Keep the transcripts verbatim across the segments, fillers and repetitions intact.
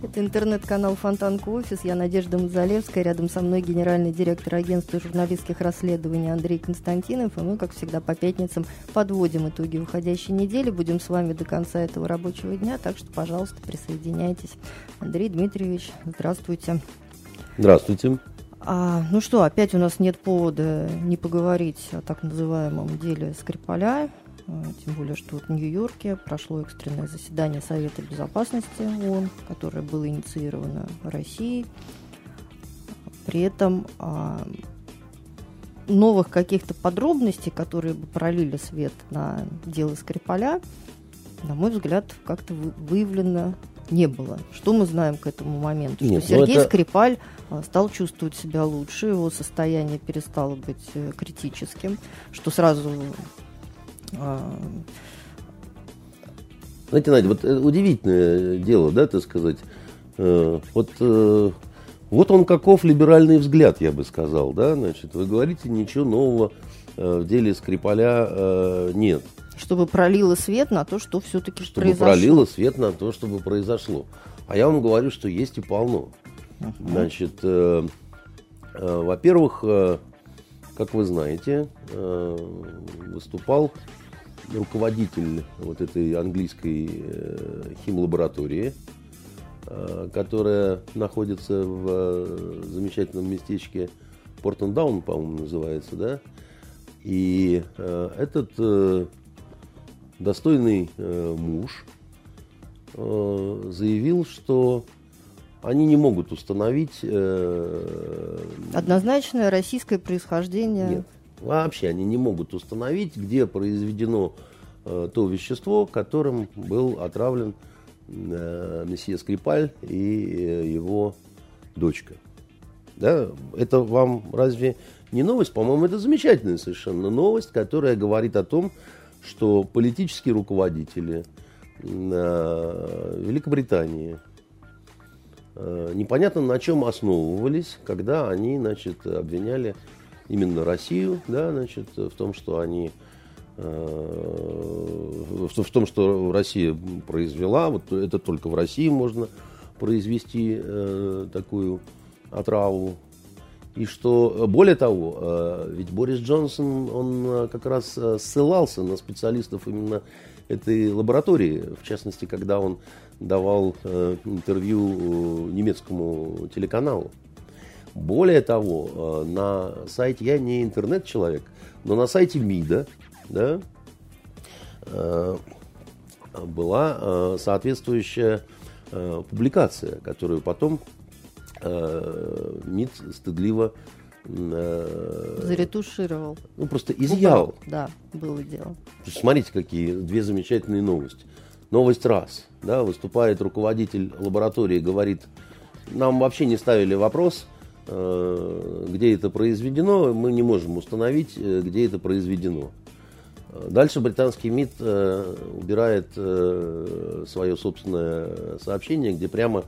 Это интернет-канал «Фонтанка-офис». Я Надежда Мазалевская. Рядом со мной генеральный директор агентства журналистских расследований Андрей Константинов. И мы, как всегда, по пятницам подводим итоги уходящей недели. Будем с вами до конца этого рабочего дня. Так что, пожалуйста, присоединяйтесь. Андрей Дмитриевич, здравствуйте. Здравствуйте. А, ну что, опять у нас нет повода не поговорить о так называемом деле Скрипаля. Тем более, что вот в Нью-Йорке прошло экстренное заседание Совета Безопасности ООН, которое было инициировано Россией. При этом новых каких-то подробностей, которые бы пролили свет на дело Скрипаля, на мой взгляд, как-то выявлено не было. Что мы знаем к этому моменту? Нет, что Сергей это... Скрипаль стал чувствовать себя лучше, его состояние перестало быть критическим, что сразу... Знаете, Надя, вот удивительное дело, да, так сказать. Вот, вот он каков либеральный взгляд, я бы сказал, да, значит, вы говорите, ничего нового в деле Скрипаля нет. Чтобы пролило свет на то, что все-таки чтобы произошло. Чтобы пролило свет на то, чтобы произошло. А я вам говорю, что есть и полно. Uh-huh. Значит, во-первых... Как вы знаете, выступал руководитель вот этой английской химлаборатории, которая находится в замечательном местечке Портон-Даун, по-моему, называется, да? И этот достойный муж заявил, что... Они не могут установить... Э, однозначное российское происхождение. Нет, вообще они не могут установить, где произведено э, то вещество, которым был отравлен э, месье Скрипаль и э, его дочка. Да? Это вам разве не новость? По-моему, это замечательная совершенно новость, которая говорит о том, что политические руководители э, Великобритании... Непонятно, на чем основывались, когда они, значит, обвиняли именно Россию, да, значит, в том, что они, э, в, в том, что Россия произвела, вот это только в России можно произвести э, такую отраву, и что, более того, э, ведь Борис Джонсон, он как раз ссылался на специалистов именно этой лаборатории, в частности, когда он давал э, интервью немецкому телеканалу. Более того, э, на сайте, я не интернет-человек, но на сайте МИДа, да, э, была э, соответствующая э, публикация, которую потом э, МИД стыдливо э, заретушировал. Ну, просто изъял. Ну, да, было дело. Смотрите, какие две замечательные новости. Новость раз. Да, выступает руководитель лаборатории, говорит, нам вообще не ставили вопрос, где это произведено, мы не можем установить, где это произведено. Дальше британский МИД убирает свое собственное сообщение, где прямо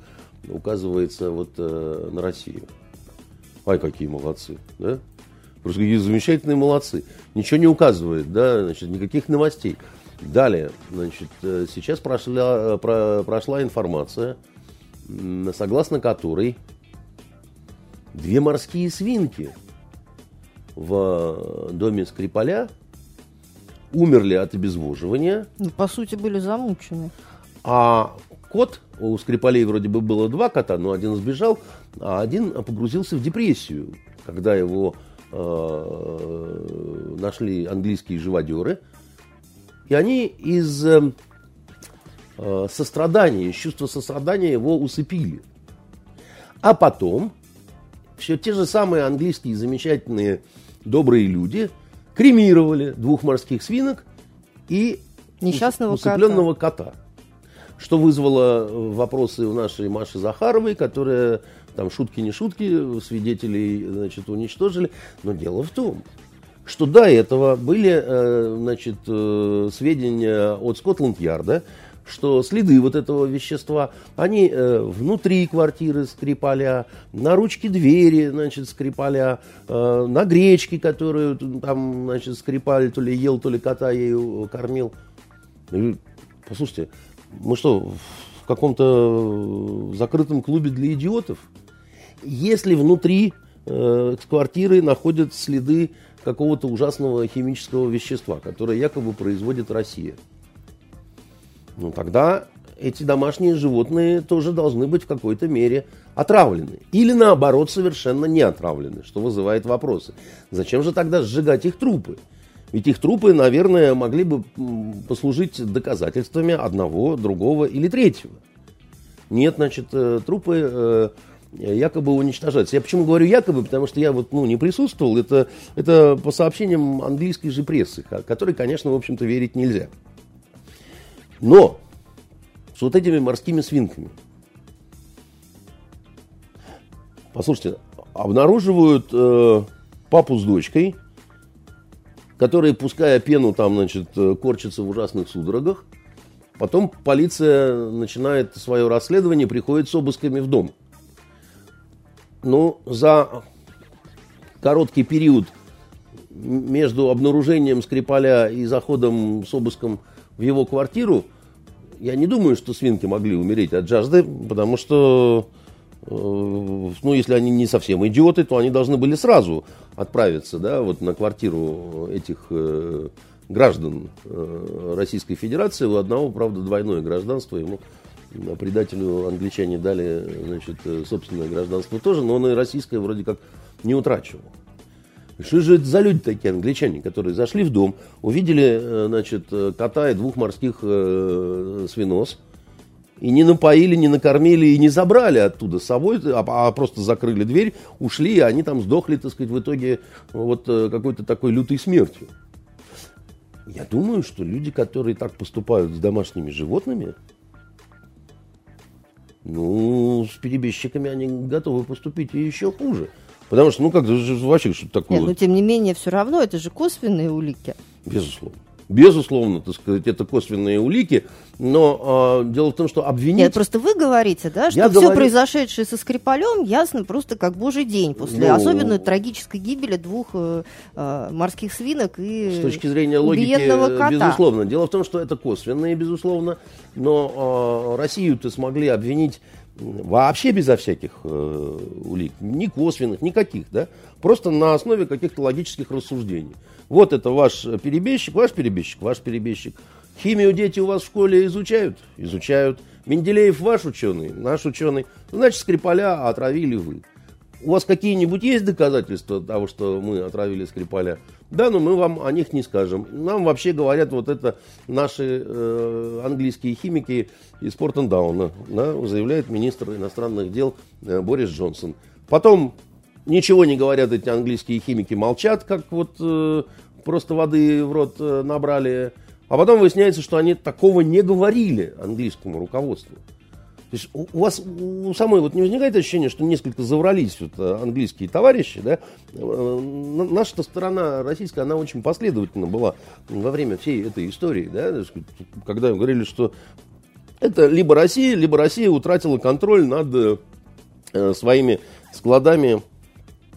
указывается вот на Россию. Ай, какие молодцы, да? Просто какие замечательные молодцы. Ничего не указывает, да, значит, никаких новостей. Далее, значит, сейчас прошла, про, прошла информация, согласно которой две морские свинки в доме Скрипаля умерли от обезвоживания. Ну, по сути, были замучены. А кот, у Скрипалей вроде бы было два кота, но один сбежал, а один погрузился в депрессию, когда его э, нашли английские живодеры. И они из э, сострадания, из чувства сострадания его усыпили. А потом все те же самые английские замечательные добрые люди кремировали двух морских свинок и несчастного усыпленного кота. кота. Что вызвало вопросы у нашей Маши Захаровой, которая там шутки не шутки, свидетелей, значит, уничтожили. Но дело в том, что до этого были, значит, сведения от Скотланд-Ярда, что следы вот этого вещества, они э, внутри квартиры Скрипаля, на ручке двери, значит, Скрипаля, э, на гречке, которую там, значит, Скрипаль то ли ел, то ли кота ею кормил. И, послушайте, мы что, в каком-то закрытом клубе для идиотов? Если внутри э, квартиры находят следы какого-то ужасного химического вещества, которое якобы производит Россия, ну, тогда эти домашние животные тоже должны быть в какой-то мере отравлены. Или, наоборот, совершенно не отравлены, что вызывает вопросы. Зачем же тогда сжигать их трупы? Ведь их трупы, наверное, могли бы послужить доказательствами одного, другого или третьего. Нет, значит, трупы якобы уничтожаются. Я почему говорю якобы, потому что я вот, ну, не присутствовал. Это, это по сообщениям английской же прессы, которой, конечно, в общем-то, верить нельзя. Но с вот этими морскими свинками, послушайте, обнаруживают э, папу с дочкой, которые, пуская пену, там, значит, корчатся в ужасных судорогах. Потом полиция начинает свое расследование, приходит с обысками в дом. Но за короткий период между обнаружением Скрипаля и заходом с обыском в его квартиру, я не думаю, что свинки могли умереть от жажды, потому что, э, ну, если они не совсем идиоты, то они должны были сразу отправиться, да, вот на квартиру этих э, граждан э, Российской Федерации. У одного, правда, двойное гражданство, ему, предателю, англичане дали, значит, собственное гражданство тоже, но он и российское вроде как не утрачивал. Что же это за люди такие, англичане, которые зашли в дом, увидели, значит, кота и двух морских э, свинос, и не напоили, не накормили, и не забрали оттуда с собой, а, а просто закрыли дверь, ушли, и они там сдохли, так сказать, в итоге вот какой-то такой лютой смертью. Я думаю, что люди, которые так поступают с домашними животными, ну, с перебежчиками они готовы поступить и еще хуже. Потому что, ну как, вообще что-то такое. Нет, но тем не менее, все равно, это же косвенные улики. Безусловно. Безусловно, так сказать, это косвенные улики, но э, дело в том, что обвинить... Нет, просто вы говорите, да, что я все говорю... произошедшее со Скрипалем ясно просто как божий день после, ну... особенно трагической гибели двух э, морских свинок и с точки зрения логики, бедного кота. Безусловно. Дело в том, что это косвенные, безусловно, но э, Россию-то смогли обвинить вообще безо всяких э, улик, ни косвенных, никаких, да, просто на основе каких-то логических рассуждений. Вот это ваш перебежчик, ваш перебежчик, ваш перебежчик. Химию дети у вас в школе изучают? Изучают. Менделеев ваш ученый, наш ученый. Значит, Скрипаля отравили вы. У вас какие-нибудь есть доказательства того, что мы отравили Скрипаля? Да, но мы вам о них не скажем. Нам вообще говорят вот это наши э, английские химики из Портон-Дауна, да, заявляет министр иностранных дел э, Борис Джонсон. Потом ничего не говорят эти английские химики, молчат, как вот э, просто воды в рот э, набрали. А потом выясняется, что они такого не говорили английскому руководству. То есть у вас у самой вот не возникает ощущение, что несколько заврались вот английские товарищи, да? Наша сторона российская, она очень последовательна была во время всей этой истории, да? Когда говорили, что это либо Россия, либо Россия утратила контроль над своими складами,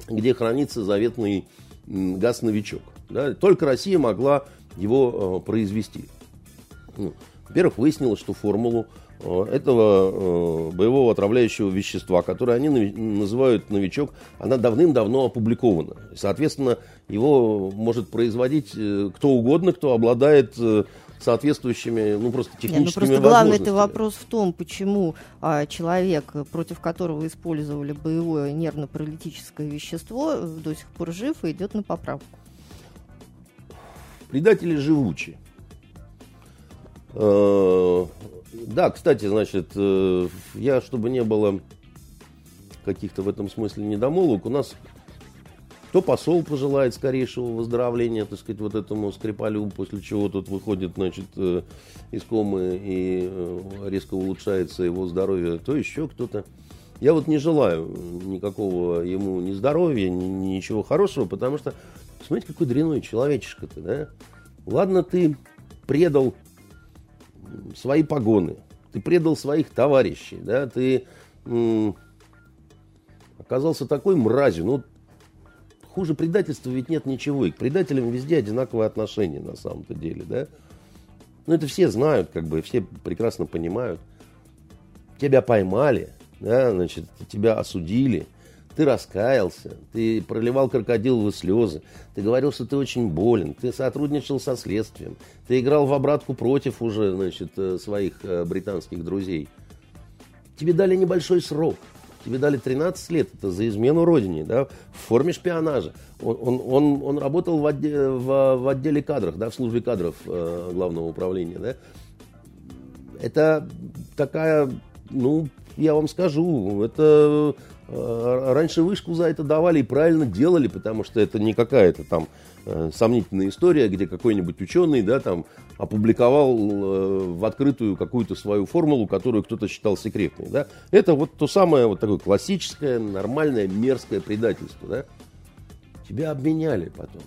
где хранится заветный газ «Новичок». Да? Только Россия могла его произвести. Во-первых, выяснилось, что формулу этого э, боевого отравляющего вещества, которое они нави- называют «Новичок», она давным-давно опубликована. Соответственно, его может производить э, кто угодно, кто обладает э, соответствующими, ну, просто техническими возможностями. Просто главный это вопрос в том, почему а, человек, против которого использовали боевое нервно-паралитическое вещество, до сих пор жив и идет на поправку. Предатели живучи. Э-э- Да, кстати, значит, я, чтобы не было каких-то в этом смысле недомолвок, у нас то посол пожелает скорейшего выздоровления, так сказать, вот этому Скрипалю, после чего тут выходит, значит, из комы и резко улучшается его здоровье, то еще кто-то. Я вот не желаю никакого ему ни здоровья, ни, ничего хорошего, потому что, смотрите, какой дрянной человечишка-то, да? Ладно, ты предал свои погоны, ты предал своих товарищей, да, ты м- оказался такой мразью, ну, хуже предательства ведь нет ничего, и к предателям везде одинаковые отношения на самом-то деле, да, ну, это все знают, как бы, все прекрасно понимают, тебя поймали, да, значит, тебя осудили, ты раскаялся, ты проливал крокодиловые слезы, ты говорил, что ты очень болен, ты сотрудничал со следствием, ты играл в обратку против уже, значит, своих британских друзей. Тебе дали небольшой срок, тебе дали тринадцать лет, это за измену родине, да, в форме шпионажа. Он, он, он, он работал в отделе, в, в отделе кадров, да, в службе кадров э, главного управления, да. Это такая, ну, я вам скажу, это... Раньше вышку за это давали и правильно делали, потому что это не какая-то там э, сомнительная история, где какой-нибудь ученый, да, там, опубликовал э, в открытую какую-то свою формулу, которую кто-то считал секретной. Да? Это вот то самое вот такое классическое, нормальное, мерзкое предательство. Да? Тебя обменяли потом.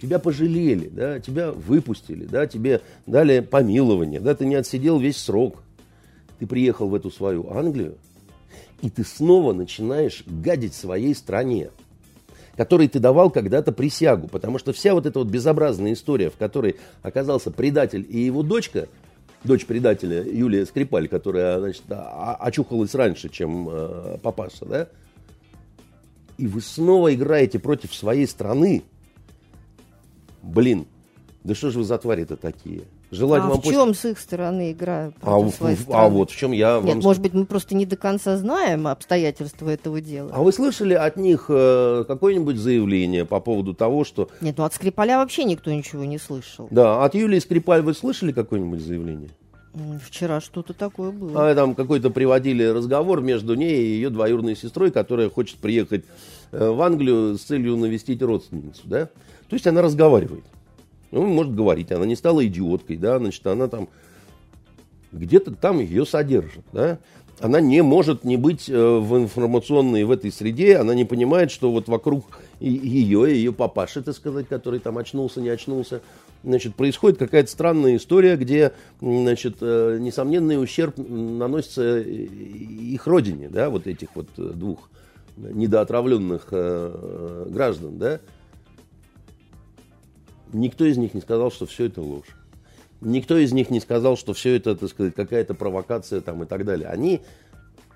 Тебя пожалели, да? Тебя выпустили, да? Тебе дали помилование, да? Ты не отсидел весь срок. Ты приехал в эту свою Англию. И ты снова начинаешь гадить своей стране, которой ты давал когда-то присягу. Потому что вся вот эта вот безобразная история, в которой оказался предатель и его дочка, дочь предателя Юлия Скрипаль, которая, значит, очухалась раньше, чем э, папаша, да? И вы снова играете против своей страны. Блин, да что же вы за твари-то такие? Желать а вам в чем после... с их стороны игра против а, своей страны? А вот в чем я вам... Нет, может быть, мы просто не до конца знаем обстоятельства этого дела. А вы слышали от них э, какое-нибудь заявление по поводу того, что... Нет, ну от Скрипаля вообще никто ничего не слышал. Да, от Юлии Скрипаль вы слышали какое-нибудь заявление? Вчера что-то такое было. А там какой-то приводили разговор между ней и ее двоюродной сестрой, которая хочет приехать э, в Англию с целью навестить родственницу, да? То есть она разговаривает. Ну, может говорить, она не стала идиоткой, да, значит, она там где-то там ее содержит, да. Она не может не быть в информационной в этой среде, она не понимает, что вот вокруг ее и ее папаши, так сказать, который там очнулся, не очнулся, значит, происходит какая-то странная история, где, значит, несомненный ущерб наносится их родине, да, вот этих вот двух недоотравленных граждан, да. Никто из них не сказал, что все это ложь. Никто из них не сказал, что все это, так сказать, какая-то провокация там и так далее. Они...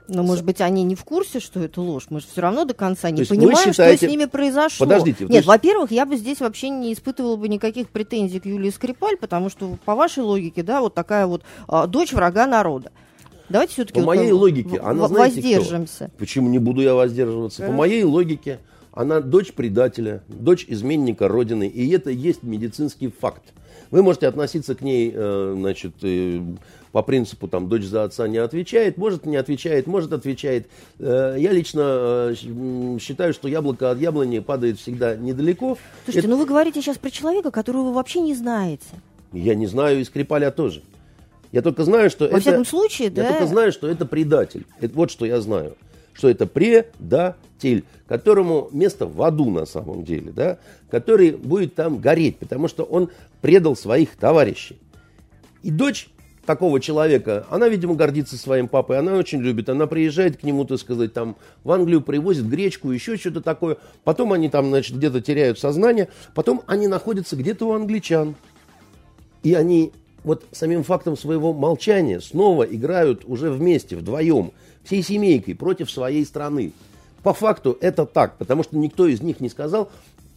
Но, может быть, они не в курсе, что это ложь. Мы же все равно до конца не понимаем, считаете... что с ними произошло. Подождите. Нет, есть... во-первых, я бы здесь вообще не испытывала бы никаких претензий к Юлии Скрипаль, потому что, по вашей логике, да, вот такая вот а, дочь врага народа. Давайте все-таки... По вот моей логике, в- она, знаете, воздержимся. Кто? Почему не буду я воздерживаться? Хорошо. По моей логике... Она дочь предателя, дочь изменника Родины, и это есть медицинский факт. Вы можете относиться к ней, значит, по принципу, там, дочь за отца не отвечает, может, не отвечает, может, отвечает. Я лично считаю, что яблоко от яблони падает всегда недалеко. Слушайте, это... ну вы говорите сейчас про человека, которого вы вообще не знаете. Я не знаю и Скрипаля тоже. Я только знаю, что Во это... Во всяком случае, я да? Я только знаю, что это предатель. Это вот что я знаю. Что это предатель, которому место в аду на самом деле, да, который будет там гореть, потому что он предал своих товарищей. И дочь такого человека, она, видимо, гордится своим папой, она очень любит, она приезжает к нему, так сказать, там, в Англию, привозит гречку, еще что-то такое, потом они там, значит, где-то теряют сознание, потом они находятся где-то у англичан, и они... Вот самим фактом своего молчания снова играют уже вместе, вдвоем, всей семейкой против своей страны. По факту это так, потому что никто из них не сказал,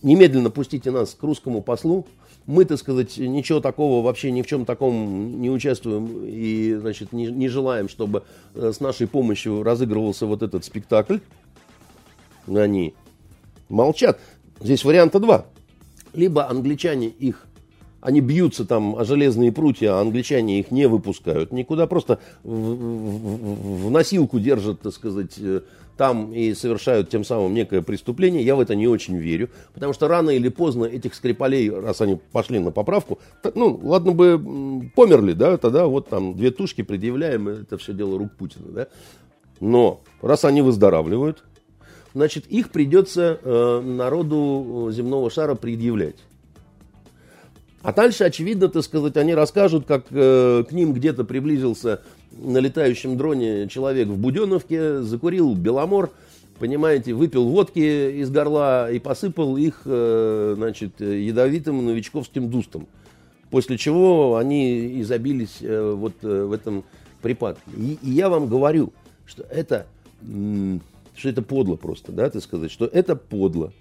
немедленно пустите нас к русскому послу, мы, так сказать, ничего такого, вообще ни в чем таком не участвуем и, значит, не, не желаем, чтобы с нашей помощью разыгрывался вот этот спектакль. Они молчат. Здесь варианта два. Либо англичане их Они бьются там о железные прутья, а англичане их не выпускают никуда. Просто в, в, в носилку держат, так сказать, там и совершают тем самым некое преступление. Я в это не очень верю. Потому что рано или поздно этих Скрипалей, раз они пошли на поправку, так, ну, ладно бы померли, да, тогда вот там две тушки предъявляем, это все дело рук Путина, да. Но раз они выздоравливают, значит, их придется э, народу земного шара предъявлять. А дальше, очевидно, так сказать, они расскажут, как э, к ним где-то приблизился на летающем дроне человек в Буденовке, закурил Беломор, понимаете, выпил водки из горла и посыпал их, э, значит, ядовитым новичковским дустом. После чего они изобились э, вот э, в этом припадке. И, и я вам говорю, что это, м- что это подло просто, да, так сказать, что это подло.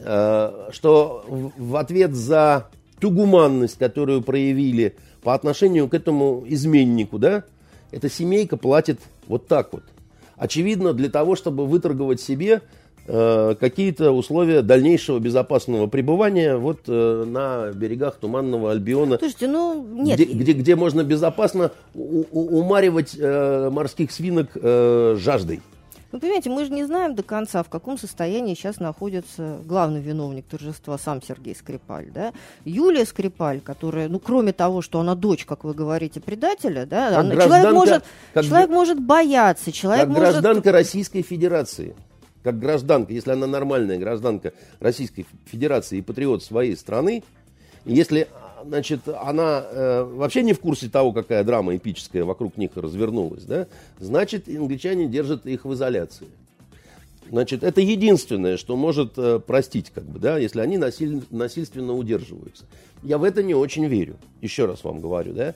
Э, что в, в ответ за... ту гуманность, которую проявили по отношению к этому изменнику, да, эта семейка платит вот так вот. Очевидно, для того, чтобы выторговать себе э, какие-то условия дальнейшего безопасного пребывания вот э, на берегах Туманного Альбиона. Слушайте, ну, нет. Где, где, где можно безопасно у, у, умаривать э, морских свинок э, жаждой. Вы понимаете, мы же не знаем до конца, в каком состоянии сейчас находится главный виновник торжества, сам Сергей Скрипаль, да? Юлия Скрипаль, которая, ну, кроме того, что она дочь, как вы говорите, предателя, да, она, человек, может, как, человек может бояться, человек как может... гражданка Российской Федерации, как гражданка, если она нормальная гражданка Российской Федерации и патриот своей страны, если, значит, она э, вообще не в курсе того, какая драма эпическая вокруг них развернулась, да, значит, англичане держат их в изоляции. Значит, это единственное, что может э, простить, как бы, да, если они насиль... насильственно удерживаются. Я в это не очень верю, еще раз вам говорю, да.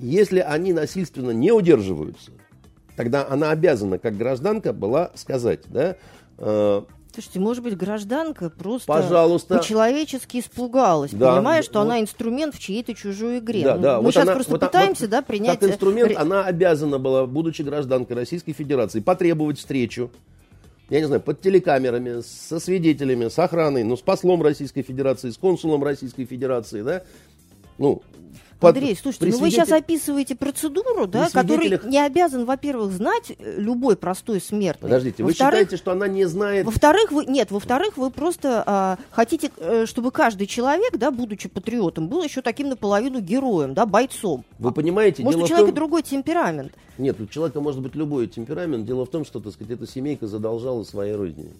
Если они насильственно не удерживаются, тогда она обязана, как гражданка, была сказать, да, э, слушайте, может быть, гражданка просто Пожалуйста. по-человечески испугалась, да, понимая, что вот, она инструмент в чьей-то чужой игре. Да, да, мы вот сейчас она, просто вот пытаемся вот, да, принять... Как инструмент она обязана была, будучи гражданкой Российской Федерации, потребовать встречу, я не знаю, под телекамерами, со свидетелями, с охраной, ну, с послом Российской Федерации, с консулом Российской Федерации, да, ну... Андрей, под, слушайте, ну вы сейчас описываете процедуру, да, которую не обязан, во-первых, знать любой простой смертный. Подождите, во вы вторых, считаете, что она не знает... Во-вторых, вы, нет, во-вторых, вы просто а, хотите, чтобы каждый человек, да, будучи патриотом, был еще таким наполовину героем, да, бойцом. Вы понимаете? Может, у человека том... другой темперамент. Нет, у человека может быть любой темперамент. Дело в том, что, так сказать, эта семейка задолжала своей родине.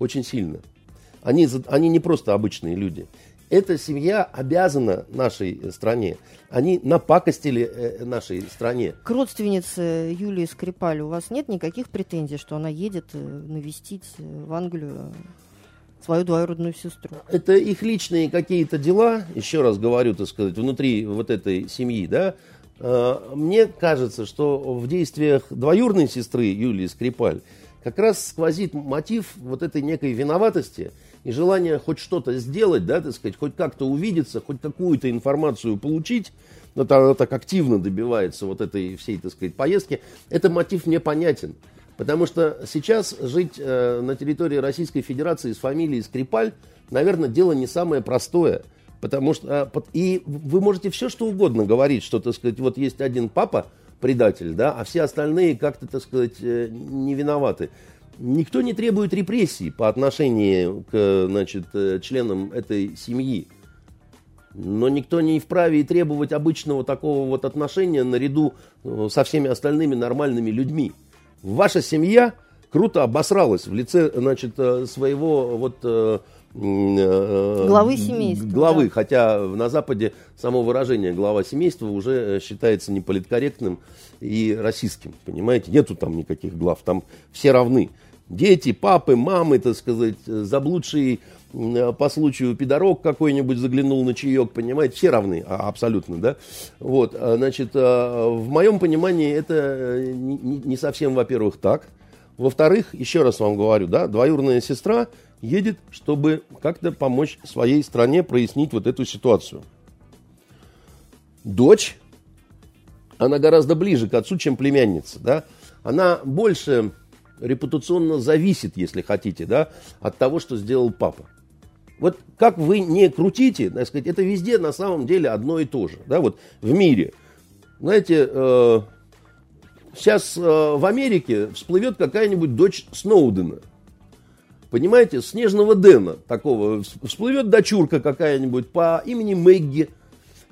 Очень сильно. Они, они не просто обычные люди. Эта семья обязана нашей стране. Они напакостили нашей стране. К родственнице Юлии Скрипаль у вас нет никаких претензий, что она едет навестить в Англию свою двоюродную сестру? Это их личные какие-то дела, еще раз говорю, так сказать, внутри вот этой семьи, да. Мне кажется, что в действиях двоюродной сестры Юлии Скрипаль как раз сквозит мотив вот этой некой виноватости и желание хоть что-то сделать, да, так сказать, хоть как-то увидеться, хоть какую-то информацию получить. Вот она так активно добивается вот этой всей, так сказать, поездки. Этот мотив мне понятен. Потому что сейчас жить э, на территории Российской Федерации с фамилией Скрипаль, наверное, дело не самое простое. Потому что... Э, и вы можете все что угодно говорить, что, так сказать, вот есть один папа, предатель, да, а все остальные как-то, так сказать, не виноваты. Никто не требует репрессий по отношению к, значит, членам этой семьи. Но никто не вправе и требовать обычного такого вот отношения наряду со всеми остальными нормальными людьми. Ваша семья круто обосралась в лице, значит, своего вот... главы семейства. Главы, да. Хотя на Западе само выражение «глава семейства» уже считается неполиткорректным и расистским, понимаете? Нету там никаких глав, там все равны. Дети, папы, мамы, так сказать, заблудший по случаю пидорок какой-нибудь заглянул на чаек, понимаете? Все равны, абсолютно, да? Вот, значит, в моем понимании это не совсем, во-первых, так. Во-вторых, еще раз вам говорю, да, двоюродная сестра едет, чтобы как-то помочь своей стране прояснить вот эту ситуацию. Дочь, она гораздо ближе к отцу, чем племянница, да? Она больше репутационно зависит, если хотите, да, от того, что сделал папа. Вот как вы не крутите, так сказать, это везде на самом деле одно и то же. Да, вот в мире. Знаете, э, сейчас э, в Америке всплывет какая-нибудь дочь Сноудена. Понимаете, снежного Дэна такого. Всплывет дочурка какая-нибудь по имени Мэгги.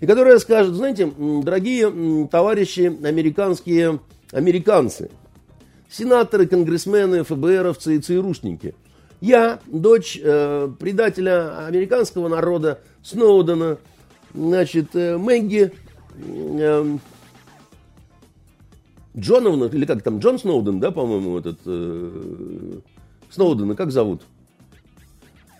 И которая скажет, знаете, дорогие товарищи американские американцы, сенаторы, конгрессмены, эф бэ эровцы и цэ и рушники. Я, дочь э, предателя американского народа Сноудена, значит, э, Мэгги э, Джоновна, или как там, Джон Сноуден, да, по-моему, этот э, Сноудена, как зовут?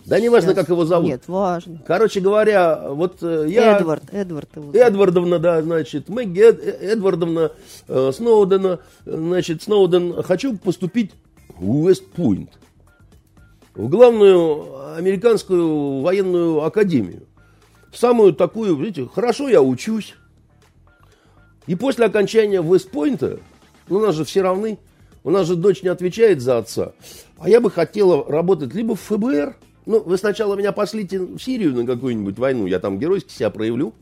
Да не важно, как его зовут. Нет, важно. Короче говоря, вот э, я... Эдвард, Эдвард его зовут. Эдвардовна, да, значит, Мэгги Эд, Эдвардовна э, Сноудена, значит, Сноуден, хочу поступить в Уэст-Пойнт. В главную американскую военную академию. В самую такую, видите, хорошо я учусь. И после окончания Вестпойнта, ну, у нас же все равны, у нас же дочь не отвечает за отца. А я бы хотела работать либо в эф бэ эр, ну, вы сначала меня пошлите в Сирию на какую-нибудь войну, я там геройски себя проявлю.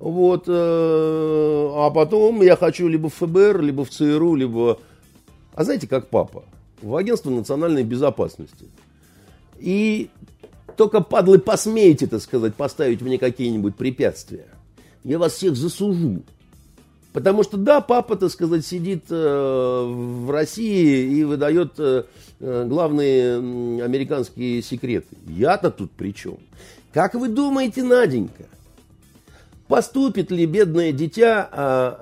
Вот, а потом я хочу либо в эф бэ эр, либо в цэ и ру, либо... А знаете, как папа? В агентство национальной безопасности. И только, падлы, посмеете, так сказать, поставить мне какие-нибудь препятствия. Я вас всех засужу. Потому что, да, папа, так сказать, сидит э, в России и выдает э, главные американские секреты. Я-то тут при чем? Как вы думаете, Наденька, поступит ли бедное дитя... Э,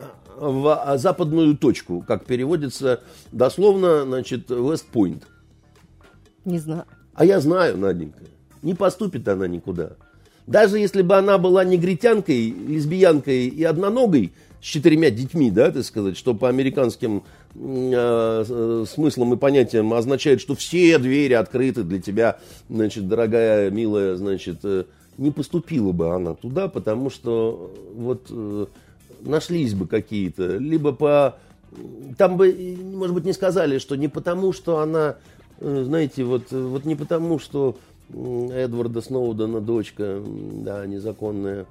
в западную точку, как переводится дословно, значит, Вестпойнт. Не знаю. А я знаю, Наденька. Не поступит она никуда. Даже если бы она была негритянкой, лесбиянкой и одноногой с четырьмя детьми, да, так сказать, что по американским э, смыслам и понятиям означает, что все двери открыты для тебя, значит, дорогая, милая, значит, э, не поступила бы она туда, потому что вот... Э, нашлись бы какие-то, либо по... Там бы, может быть, не сказали, что не потому, что она, знаете, вот, вот не потому, что Эдварда Сноудена дочка, да, незаконная,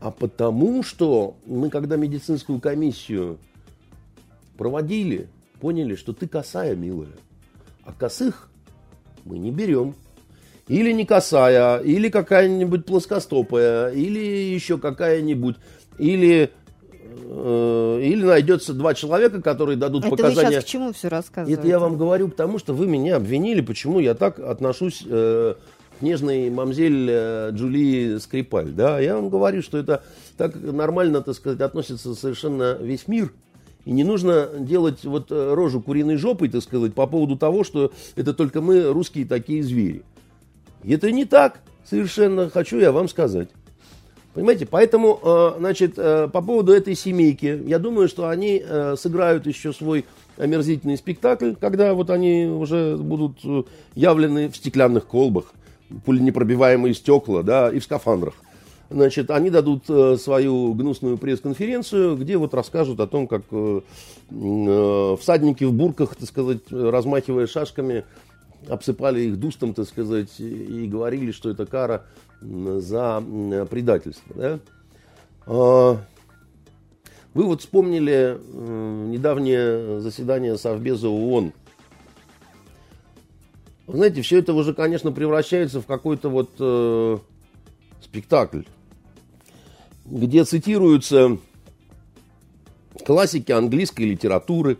а потому, что мы, когда медицинскую комиссию проводили, поняли, что ты косая, милая, а косых мы не берем. Или не косая, или какая-нибудь плоскостопая, или еще какая-нибудь... Или, э, или найдется два человека, которые дадут это показания. Это сейчас к чему все рассказываете? Это я вам говорю, потому что вы меня обвинили, почему я так отношусь э, к нежной мамзель э, Джулии Скрипаль. Да? Я вам говорю, что это так нормально, так сказать, относится совершенно весь мир. И не нужно делать вот рожу куриной жопой, так сказать, по поводу того, что это только мы, русские, такие звери. Это не так совершенно, хочу я вам сказать. Понимаете, поэтому, значит, по поводу этой семейки, я думаю, что они сыграют еще свой омерзительный спектакль, когда вот они уже будут явлены в стеклянных колбах, пуленепробиваемые стекла, да, и в скафандрах. Значит, они дадут свою гнусную пресс-конференцию, где вот расскажут о том, как всадники в бурках, так сказать, размахивая шашками, обсыпали их дустом, так сказать, и говорили, что это кара за предательство. Да? Вы вот вспомнили недавнее заседание Совбеза ООН. Вы знаете, все это уже, конечно, превращается в какой-то вот э, спектакль, где цитируются классики английской литературы.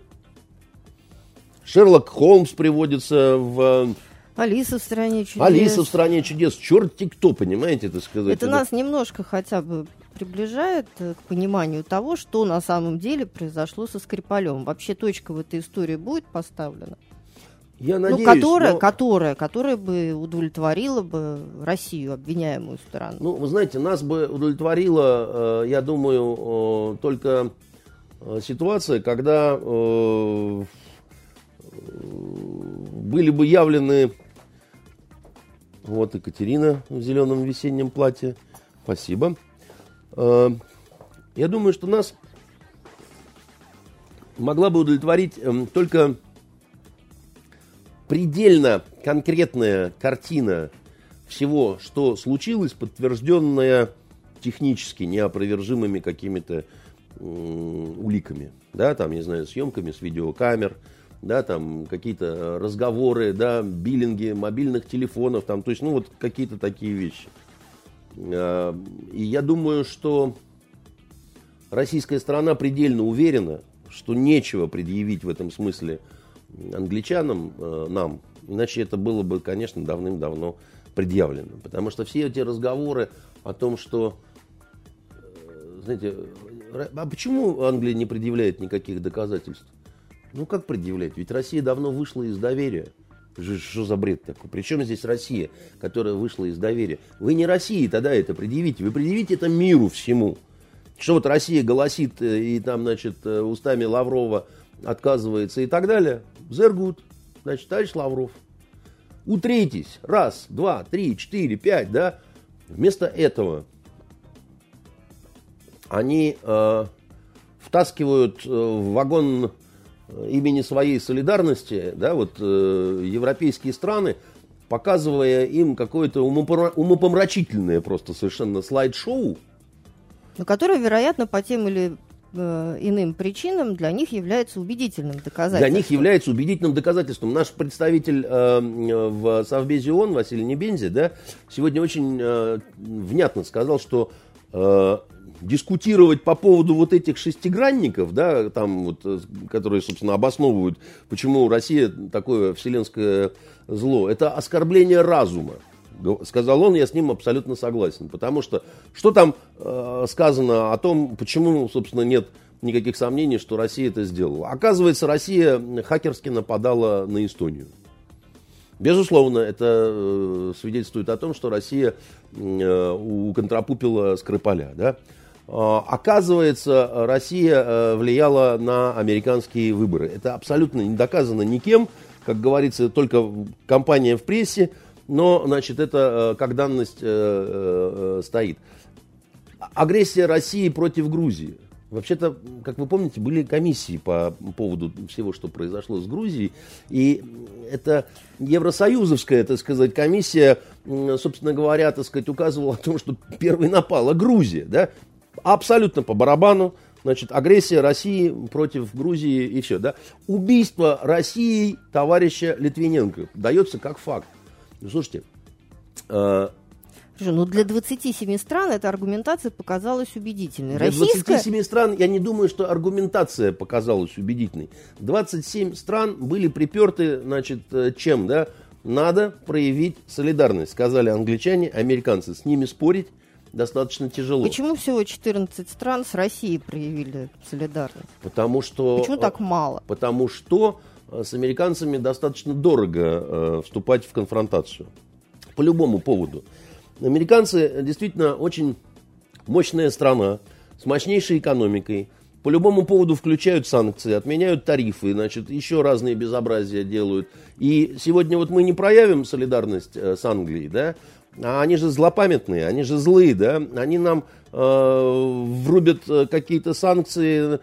Шерлок Холмс приводится в... Алиса в стране чудес. Алиса в стране чудес. Черт-те кто, понимаете, так сказать. Это нас немножко хотя бы приближает к пониманию того, что на самом деле произошло со Скрипалем. Вообще точка в этой истории будет поставлена? Я надеюсь, ну, которая, но... которая, которая бы удовлетворила бы Россию, обвиняемую страну. Ну, вы знаете, нас бы удовлетворила, я думаю, только ситуация, когда... были бы явлены, вот Екатерина в зеленом весеннем платье, спасибо. Я думаю, что нас могла бы удовлетворить только предельно конкретная картина всего, что случилось, подтвержденное технически неопровержимыми какими-то э, уликами, да, там, не знаю, съемками с видеокамер, да, там какие-то разговоры, да, биллинги мобильных телефонов, там, то есть, ну, вот какие-то такие вещи. Э, и я думаю, что российская сторона предельно уверена, что нечего предъявить в этом смысле англичанам, э, нам, иначе это было бы, конечно, давным-давно предъявлено, потому что все эти разговоры о том, что, знаете, а почему Англия не предъявляет никаких доказательств? Ну как предъявлять? Ведь Россия давно вышла из доверия. Что за бред такой? Причем здесь Россия, которая вышла из доверия? Вы не России тогда это предъявите, вы предъявите это миру всему. Что вот Россия голосит и там, значит, устами Лаврова отказывается и так далее. Very good. Значит, товарищ Лавров, утритесь. Раз, два, три, четыре, пять, да? Вместо этого они э, втаскивают в вагон имени своей солидарности, да, вот, э, европейские страны, показывая им какое-то умопомрачительное просто совершенно слайд-шоу. Но которое, вероятно, по тем или э, иным причинам для них является убедительным доказательством. Для них является убедительным доказательством. Наш представитель э, в Совбезе ООН, Василий Небензя, да, сегодня очень э, внятно сказал, что э, дискутировать по поводу вот этих шестигранников, да, там вот, которые, собственно, обосновывают, почему Россия такое вселенское зло, это оскорбление разума. Сказал он, я с ним абсолютно согласен. Потому что, что там э, сказано о том, почему, собственно, нет никаких сомнений, что Россия это сделала. Оказывается, Россия хакерски нападала на Эстонию. Безусловно, это э, свидетельствует о том, что Россия э, уконтрапупила Скрипаля. Да? Э, оказывается, Россия э, влияла на американские выборы. Это абсолютно не доказано никем. Как говорится, только кампания в прессе. Но, значит, это как данность э, э, стоит. Агрессия России против Грузии. Вообще-то, как вы помните, были комиссии по поводу всего, что произошло с Грузией. И это евросоюзовская, так сказать, комиссия, собственно говоря, так сказать, указывала о том, что первой напала Грузия. Да? Абсолютно по барабану. Значит, агрессия России против Грузии и все. Да? Убийство России товарища Литвиненко дается как факт. Ну, слушайте, э, ну, для двадцати семи стран эта аргументация показалась убедительной. Для Российская... двадцати семи стран, я не думаю, что аргументация показалась убедительной. двадцать семь стран были приперты, значит, чем, да? Надо проявить солидарность, сказали англичане, американцы. С ними спорить достаточно тяжело. Почему всего четырнадцать стран с Россией проявили солидарность? Потому что... Почему так мало? Потому что... с американцами достаточно дорого э, вступать в конфронтацию. По любому поводу. Американцы действительно очень мощная страна, с мощнейшей экономикой. По любому поводу включают санкции, отменяют тарифы, значит, еще разные безобразия делают. И сегодня вот мы не проявим солидарность э, с Англией, да? А они же злопамятные, они же злые, да? Они нам э, врубят какие-то санкции,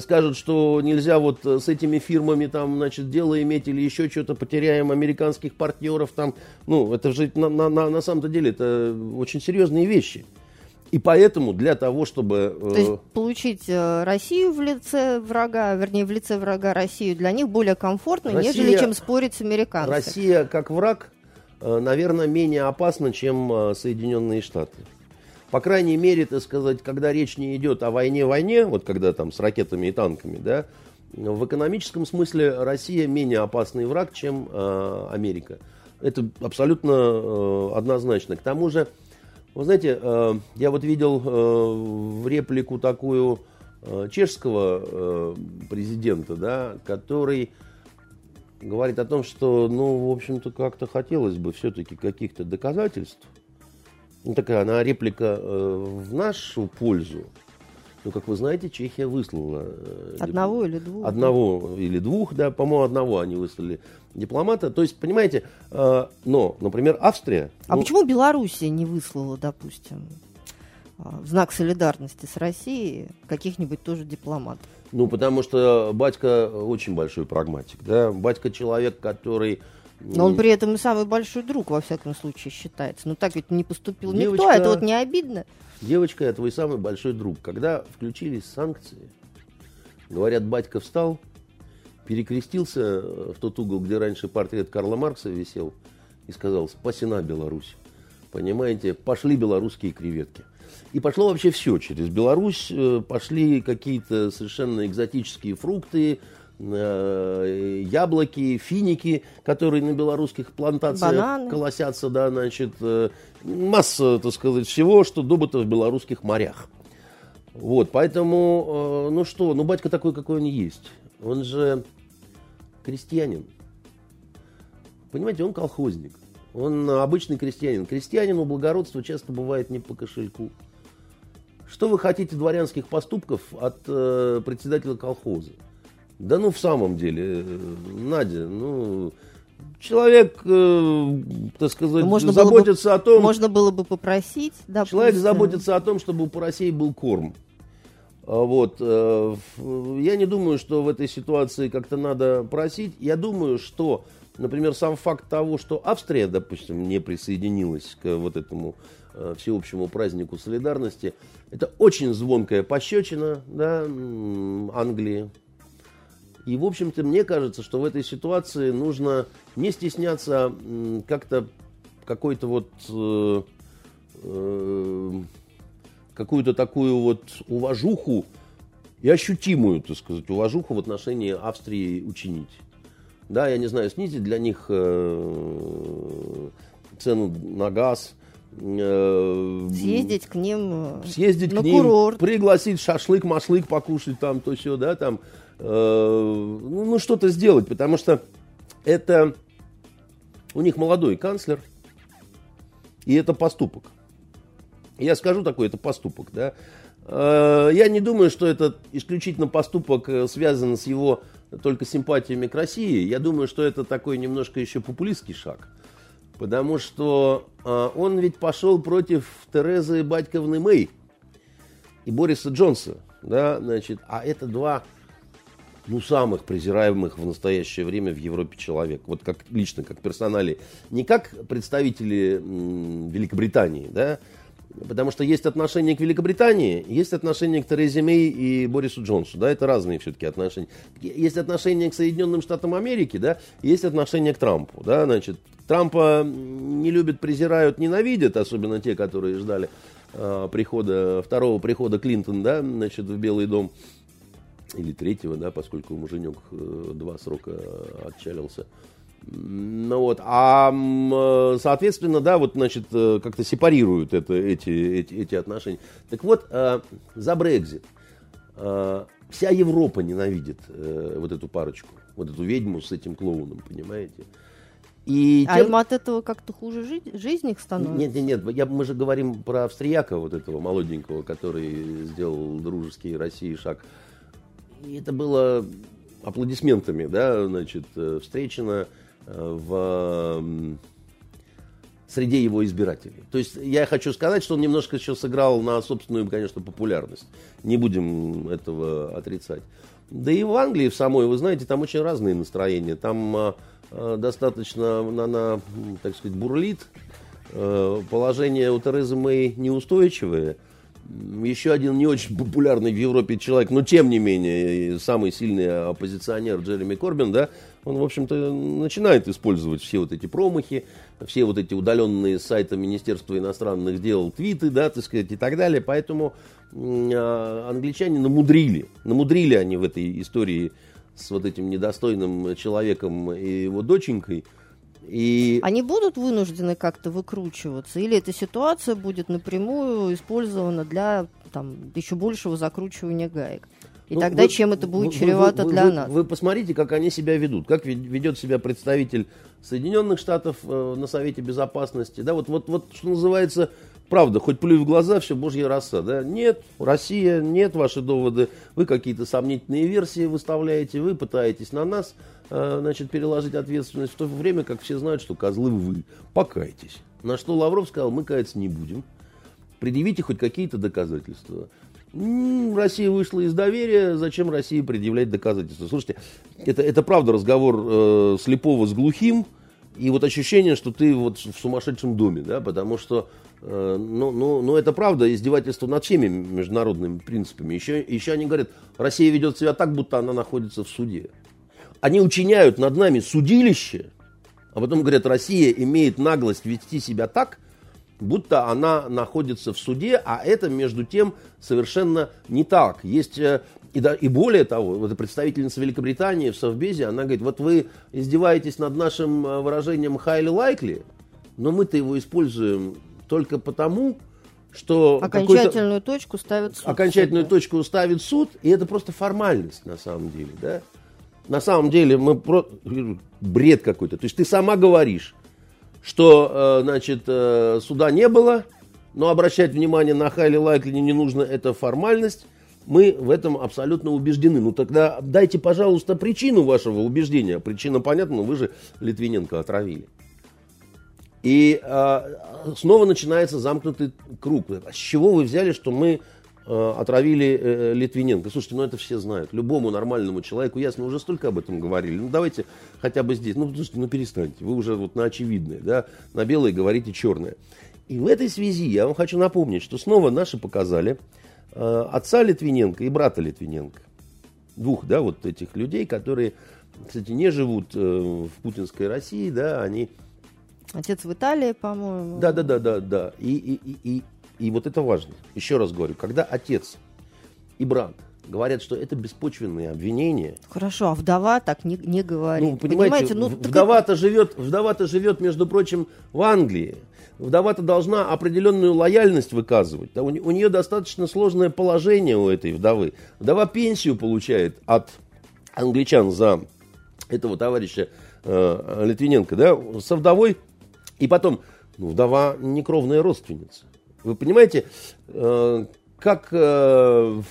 скажут, что нельзя вот с этими фирмами там, значит, дело иметь или еще что-то, потеряем американских партнеров там. Ну, это же на, на, на самом-то деле это очень серьезные вещи. И поэтому для того, чтобы... То есть получить Россию в лице врага, вернее, в лице врага Россию, для них более комфортно, Россия, нежели чем спорить с американцами. Россия как враг, наверное, менее опасна, чем Соединенные Штаты. По крайней мере, так сказать, когда речь не идет о войне-войне, вот когда там с ракетами и танками, да, в экономическом смысле Россия менее опасный враг, чем э, Америка. Это абсолютно э, однозначно. К тому же, вы знаете, я вот видел в реплику такую чешского президента, да, который говорит о том, что, ну, в общем-то, как-то хотелось бы все-таки каких-то доказательств. Ну, такая она реплика в нашу пользу. Ну, как вы знаете, Чехия выслала... Одного деп... или двух. Одного да. или двух, да, по-моему, одного они выслали дипломата. То есть, понимаете, э, но, например, Австрия... А ну... почему Белоруссия не выслала, допустим, в знак солидарности с Россией каких-нибудь тоже дипломатов? Ну, потому что батька очень большой прагматик, да. Батька человек, который Но он при этом и самый большой друг, во всяком случае, считается. Но так ведь не поступил девочка, никто, это вот не обидно. Девочка, я твой самый большой друг. Когда включились санкции, говорят, батька встал, перекрестился в тот угол, где раньше портрет Карла Маркса висел, и сказал: спасена Беларусь. Понимаете, пошли белорусские креветки. И пошло вообще все через Беларусь. Пошли какие-то совершенно экзотические фрукты, яблоки, финики, которые на белорусских плантациях бананы колосятся, да, значит, масса, так сказать, всего, что добыто в белорусских морях. Вот, поэтому, ну что, ну батька такой, какой он есть. Он же крестьянин. Понимаете, он колхозник. Он обычный крестьянин. Крестьянину благородство часто бывает не по кошельку. Что вы хотите дворянских поступков от э, председателя колхоза? Да ну в самом деле, Надя, ну человек, э, так сказать, можно заботится бы, о том... Можно было бы попросить. Да, человек пусть... заботится о том, чтобы у России был корм. Вот. Я не думаю, что в этой ситуации как-то надо просить. Я думаю, что... Например, сам факт того, что Австрия, допустим, не присоединилась к вот этому э, всеобщему празднику солидарности, это очень звонкая пощечина, да, Англии. И, в общем-то, мне кажется, что в этой ситуации нужно не стесняться э, как-то какой-то вот э, э, какую-то такую вот уважуху и ощутимую, так сказать, уважуху в отношении Австрии учинить. Да, я не знаю, снизить для них э, цену на газ. Э, съездить к ним съездить на к курорт. Ним, пригласить шашлык-машлык покушать там, то все, да, там. Э, ну, ну, что-то сделать, потому что это... У них молодой канцлер, и это поступок. Я скажу такой, это поступок, да. Э, я не думаю, что это исключительно поступок связан с его... только симпатиями к России. Я думаю, что это такой немножко еще популистский шаг. Потому что э, он ведь пошел против Терезы Батьковны Мэй и Бориса Джонса. Да, значит, а это два ну, самых презираемых в настоящее время в Европе человек. Вот как лично, как персонали. Не как представители м- Великобритании. Да? Потому что есть отношение к Великобритании, есть отношение к Терезе Мэй и Борису Джонсу, да, это разные все-таки отношения. Есть отношение к Соединенным Штатам Америки, да, есть отношение к Трампу, да, значит, Трампа не любят, презирают, ненавидят, особенно те, которые ждали э, прихода, второго прихода Клинтона, да, значит, в Белый дом, или третьего, да, поскольку муженек э, два срока отчалился. Ну вот, а соответственно, да, вот, значит, как-то сепарируют это, эти, эти, эти отношения. Так вот, э, за Брексит э, вся Европа ненавидит э, вот эту парочку, вот эту ведьму с этим клоуном, понимаете? И а тем... им от этого как-то хуже жить, жизнь их становится? Нет, нет, нет, я, мы же говорим про австрияка вот этого молоденького, который сделал дружеский России шаг. И это было аплодисментами, да, значит, встречено в среде его избирателей. То есть я хочу сказать, что он немножко еще сыграл на собственную, конечно, популярность. Не будем этого отрицать. Да и в Англии в самой, вы знаете, там очень разные настроения. Там э, достаточно, она, так сказать, бурлит. Э, положение у Терезы Мэй неустойчивое. Еще один не очень популярный в Европе человек, но тем не менее самый сильный оппозиционер Джереми Корбин, да, он, в общем-то, начинает использовать все вот эти промахи, все вот эти удаленные с сайта Министерства иностранных дел твиты, да, так сказать, и так далее. Поэтому англичане намудрили. Намудрили они в этой истории с вот этим недостойным человеком и его доченькой. И... Они будут вынуждены как-то выкручиваться? Или эта ситуация будет напрямую использована для там, еще большего закручивания гаек? И ну, тогда вы, чем это будет вы, чревато вы, вы, для вы, нас? Вы посмотрите, как они себя ведут. Как ведет себя представитель Соединенных Штатов э, на Совете Безопасности. Да, вот, вот, вот что называется, правда, хоть плюй в глаза, все божья роса. Да? Нет, Россия, нет, ваши доводы. Вы какие-то сомнительные версии выставляете, вы пытаетесь на нас значит, переложить ответственность, в то время как все знают, что козлы вы. Покайтесь. На что Лавров сказал, мы каяться не будем. Предъявите хоть какие-то доказательства. М-м, Россия вышла из доверия, зачем России предъявлять доказательства? Слушайте, это, это правда разговор э, слепого с глухим, И вот ощущение, что ты вот в сумасшедшем доме, да, потому что, э, ну, ну, ну, это правда издевательство над всеми международными принципами. Еще, еще они говорят, Россия ведет себя так, будто она находится в суде. Они учиняют над нами судилище, а потом говорят, Россия имеет наглость вести себя так, будто она находится в суде, а это, между тем, совершенно не так. Есть, и, да, и более того, вот представительница Великобритании в Совбезе, она говорит, вот вы издеваетесь над нашим выражением highly likely, но мы-то его используем только потому, что... Окончательную точку ставит суд. Окончательную точку ставит суд, и это просто формальность, на самом деле, да? На самом деле, мы про... бред какой-то. То есть ты сама говоришь, что, значит, суда не было, но обращать внимание на highly likely не нужно, это формальность. Мы в этом абсолютно убеждены. Ну тогда дайте, пожалуйста, причину вашего убеждения. Причина понятна, но вы же Литвиненко отравили. И а, снова начинается замкнутый круг. С чего вы взяли, что мы а, отравили э, Литвиненко? Слушайте, ну это все знают. Любому нормальному человеку ясно, уже столько об этом говорили. Ну давайте хотя бы здесь. Ну, слушайте, ну перестаньте. Вы уже вот на очевидное, да, на белое говорите черное. И в этой связи я вам хочу напомнить, что снова наши показали э, отца Литвиненко и брата Литвиненко. Двух, да, вот этих людей, которые, кстати, не живут э, в путинской России, да, они... Отец в Италии, по-моему. Да, да, да, да, да. И, и, и, и вот это важно. Еще раз говорю, когда отец и брат говорят, что это беспочвенные обвинения. Хорошо, а вдова так не, не говорит. Ну, понимаете, понимаете ну, вдова-то, так... живет, вдова-то живет, между прочим, в Англии. Вдова-то должна определенную лояльность выказывать. Да, у, у нее достаточно сложное положение у этой вдовы. Вдова пенсию получает от англичан за этого товарища э, Литвиненко, да, со вдовой. И потом, ну, вдова некровная родственница. Вы понимаете, э, как э,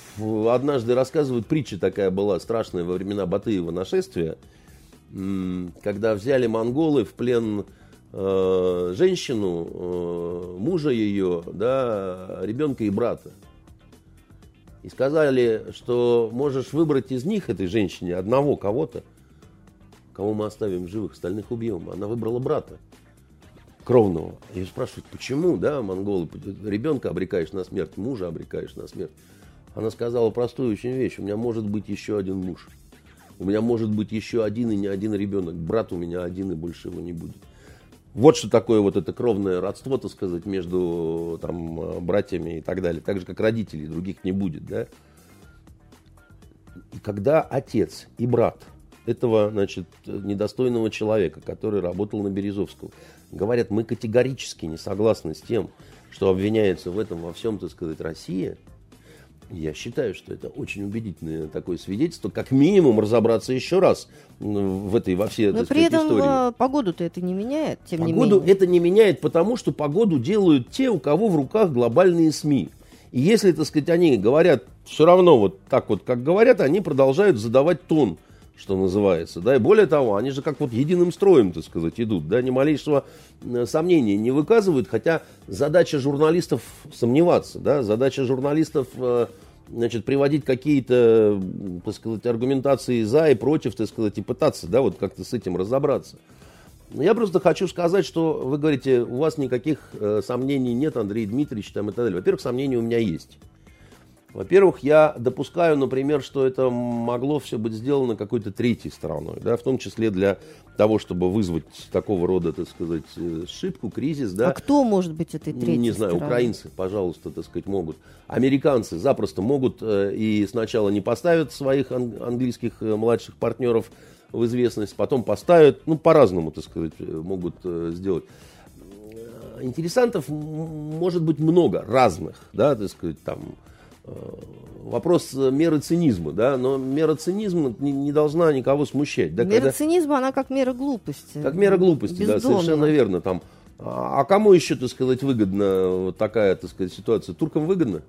однажды рассказывают, притча такая была страшная во времена Батыева нашествия, э, когда взяли монголы в плен э, женщину, э, мужа ее, да, ребенка и брата. И сказали, что можешь выбрать из них, этой женщине, одного кого-то, кого мы оставим в живых, остальных убьем. Она выбрала брата. Кровного. И спрашивают, почему, да, монголы, ребенка обрекаешь на смерть, мужа обрекаешь на смерть. Она сказала простую очень вещь. У меня может быть еще один муж. У меня может быть еще один и не один ребенок. Брат у меня один и больше его не будет. Вот что такое вот это кровное родство, так сказать, между там братьями и так далее. Так же, как родителей, других не будет, да. И когда отец и брат этого, значит, недостойного человека, который работал на Березовского, говорят, мы категорически не согласны с тем, что обвиняется в этом во всем, так сказать, Россия. Я считаю, что это очень убедительное такое свидетельство, как минимум разобраться еще раз в этой, во всей этой истории. Но при этом погоду-то это не меняет, тем не менее. Погоду это не меняет, потому что погоду делают те, у кого в руках глобальные СМИ. И если, так сказать, они говорят все равно вот так вот, как говорят, они продолжают задавать тон, что называется, да, и более того, они же как вот единым строем, так сказать, идут, да, ни малейшего сомнения не выказывают, хотя задача журналистов сомневаться, да, задача журналистов, значит, приводить какие-то, так сказать, аргументации за и против, так сказать, и пытаться, да, вот как-то с этим разобраться. Но я просто хочу сказать, что вы говорите, у вас никаких сомнений нет, Андрей Дмитриевич, там и так далее. Во-первых, сомнения у меня есть. Во-первых, я допускаю, например, что это могло все быть сделано какой-то третьей стороной, да, в том числе для того, чтобы вызвать такого рода, так сказать, ошибку, кризис. Да. А кто может быть этой третьей стороной? Не знаю, стороны? Украинцы, пожалуйста, так сказать, могут. Американцы запросто могут и сначала не поставят своих английских младших партнеров в известность, потом поставят, ну, по-разному, так сказать, могут сделать. Интересантов может быть много разных, да, так сказать, там... Вопрос меры цинизма, да, но мера цинизма не, не должна никого смущать. Да, мера когда... цинизма, она как мера глупости. Как мера глупости, бездомно. Да, совершенно верно. Там, а кому еще, так сказать, выгодна вот такая, так сказать, ситуация? Туркам выгодно?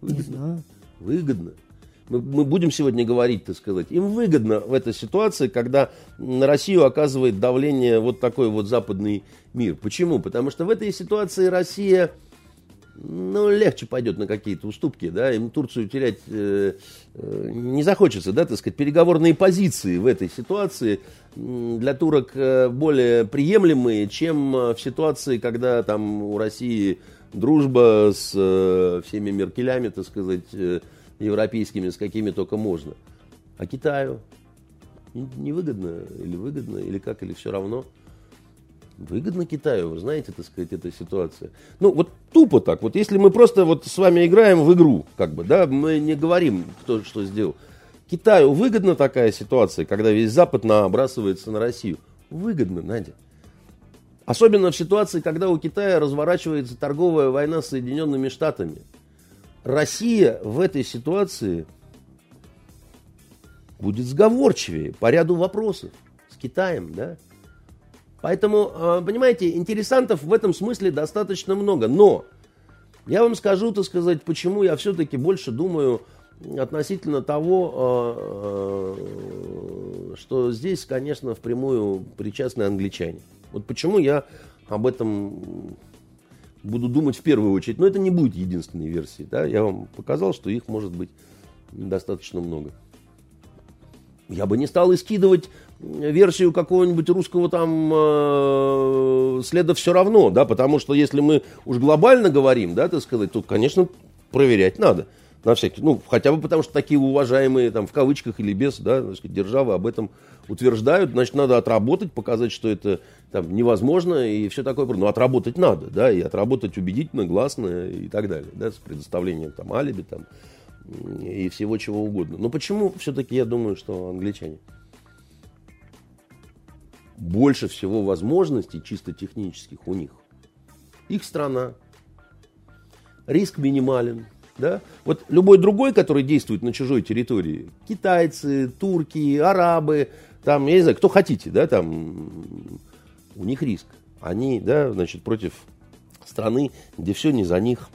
Выгодно. Не знаю. Выгодно. Мы, мы будем сегодня говорить, так сказать. Им выгодно в этой ситуации, когда на Россию оказывает давление вот такой вот западный мир. Почему? Потому что в этой ситуации Россия... ну, легче пойдет на какие-то уступки, да, им Турцию терять э, не захочется, да, так сказать, переговорные позиции в этой ситуации для турок более приемлемые, чем в ситуации, когда там у России дружба с э, всеми меркелями, так сказать, э, европейскими, с какими только можно. А Китаю невыгодно, или выгодно, или как, или все равно. Выгодно Китаю, вы знаете, так сказать, эта ситуация. Ну, вот тупо так. Вот если мы просто вот с вами играем в игру, как бы, да, мы не говорим, кто что сделал. Китаю выгодна такая ситуация, когда весь Запад набрасывается на Россию? Выгодно, Надя. Особенно в ситуации, когда у Китая разворачивается торговая война с Соединенными Штатами. Россия в этой ситуации будет сговорчивее по ряду вопросов с Китаем, да? Поэтому, понимаете, интересантов в этом смысле достаточно много. Но я вам скажу, так сказать, почему я все-таки больше думаю относительно того, что здесь, конечно, впрямую причастны англичане. Вот почему я об этом буду думать в первую очередь. Но это не будет единственной версией. Да? Я вам показал, что их может быть достаточно много. Я бы не стал искидывать версию какого-нибудь русского там э, следа все равно, да, потому что если мы уж глобально говорим, да, так сказать, то, конечно, проверять надо на всякий, ну, хотя бы потому что такие уважаемые, там, в кавычках или без, да, так сказать, державы об этом утверждают, значит, надо отработать, показать, что это там невозможно и все такое, но отработать надо, да, и отработать убедительно, гласно и так далее, да, с предоставлением там алиби, там, и всего чего угодно. Но почему все-таки я думаю, что англичане? Больше всего возможностей чисто технических у них. Их страна. Риск минимален. Да? Вот любой другой, который действует на чужой территории, китайцы, турки, арабы, там, я не знаю, кто хотите, да, там, у них риск. Они, да, значит, против страны, где все не за них.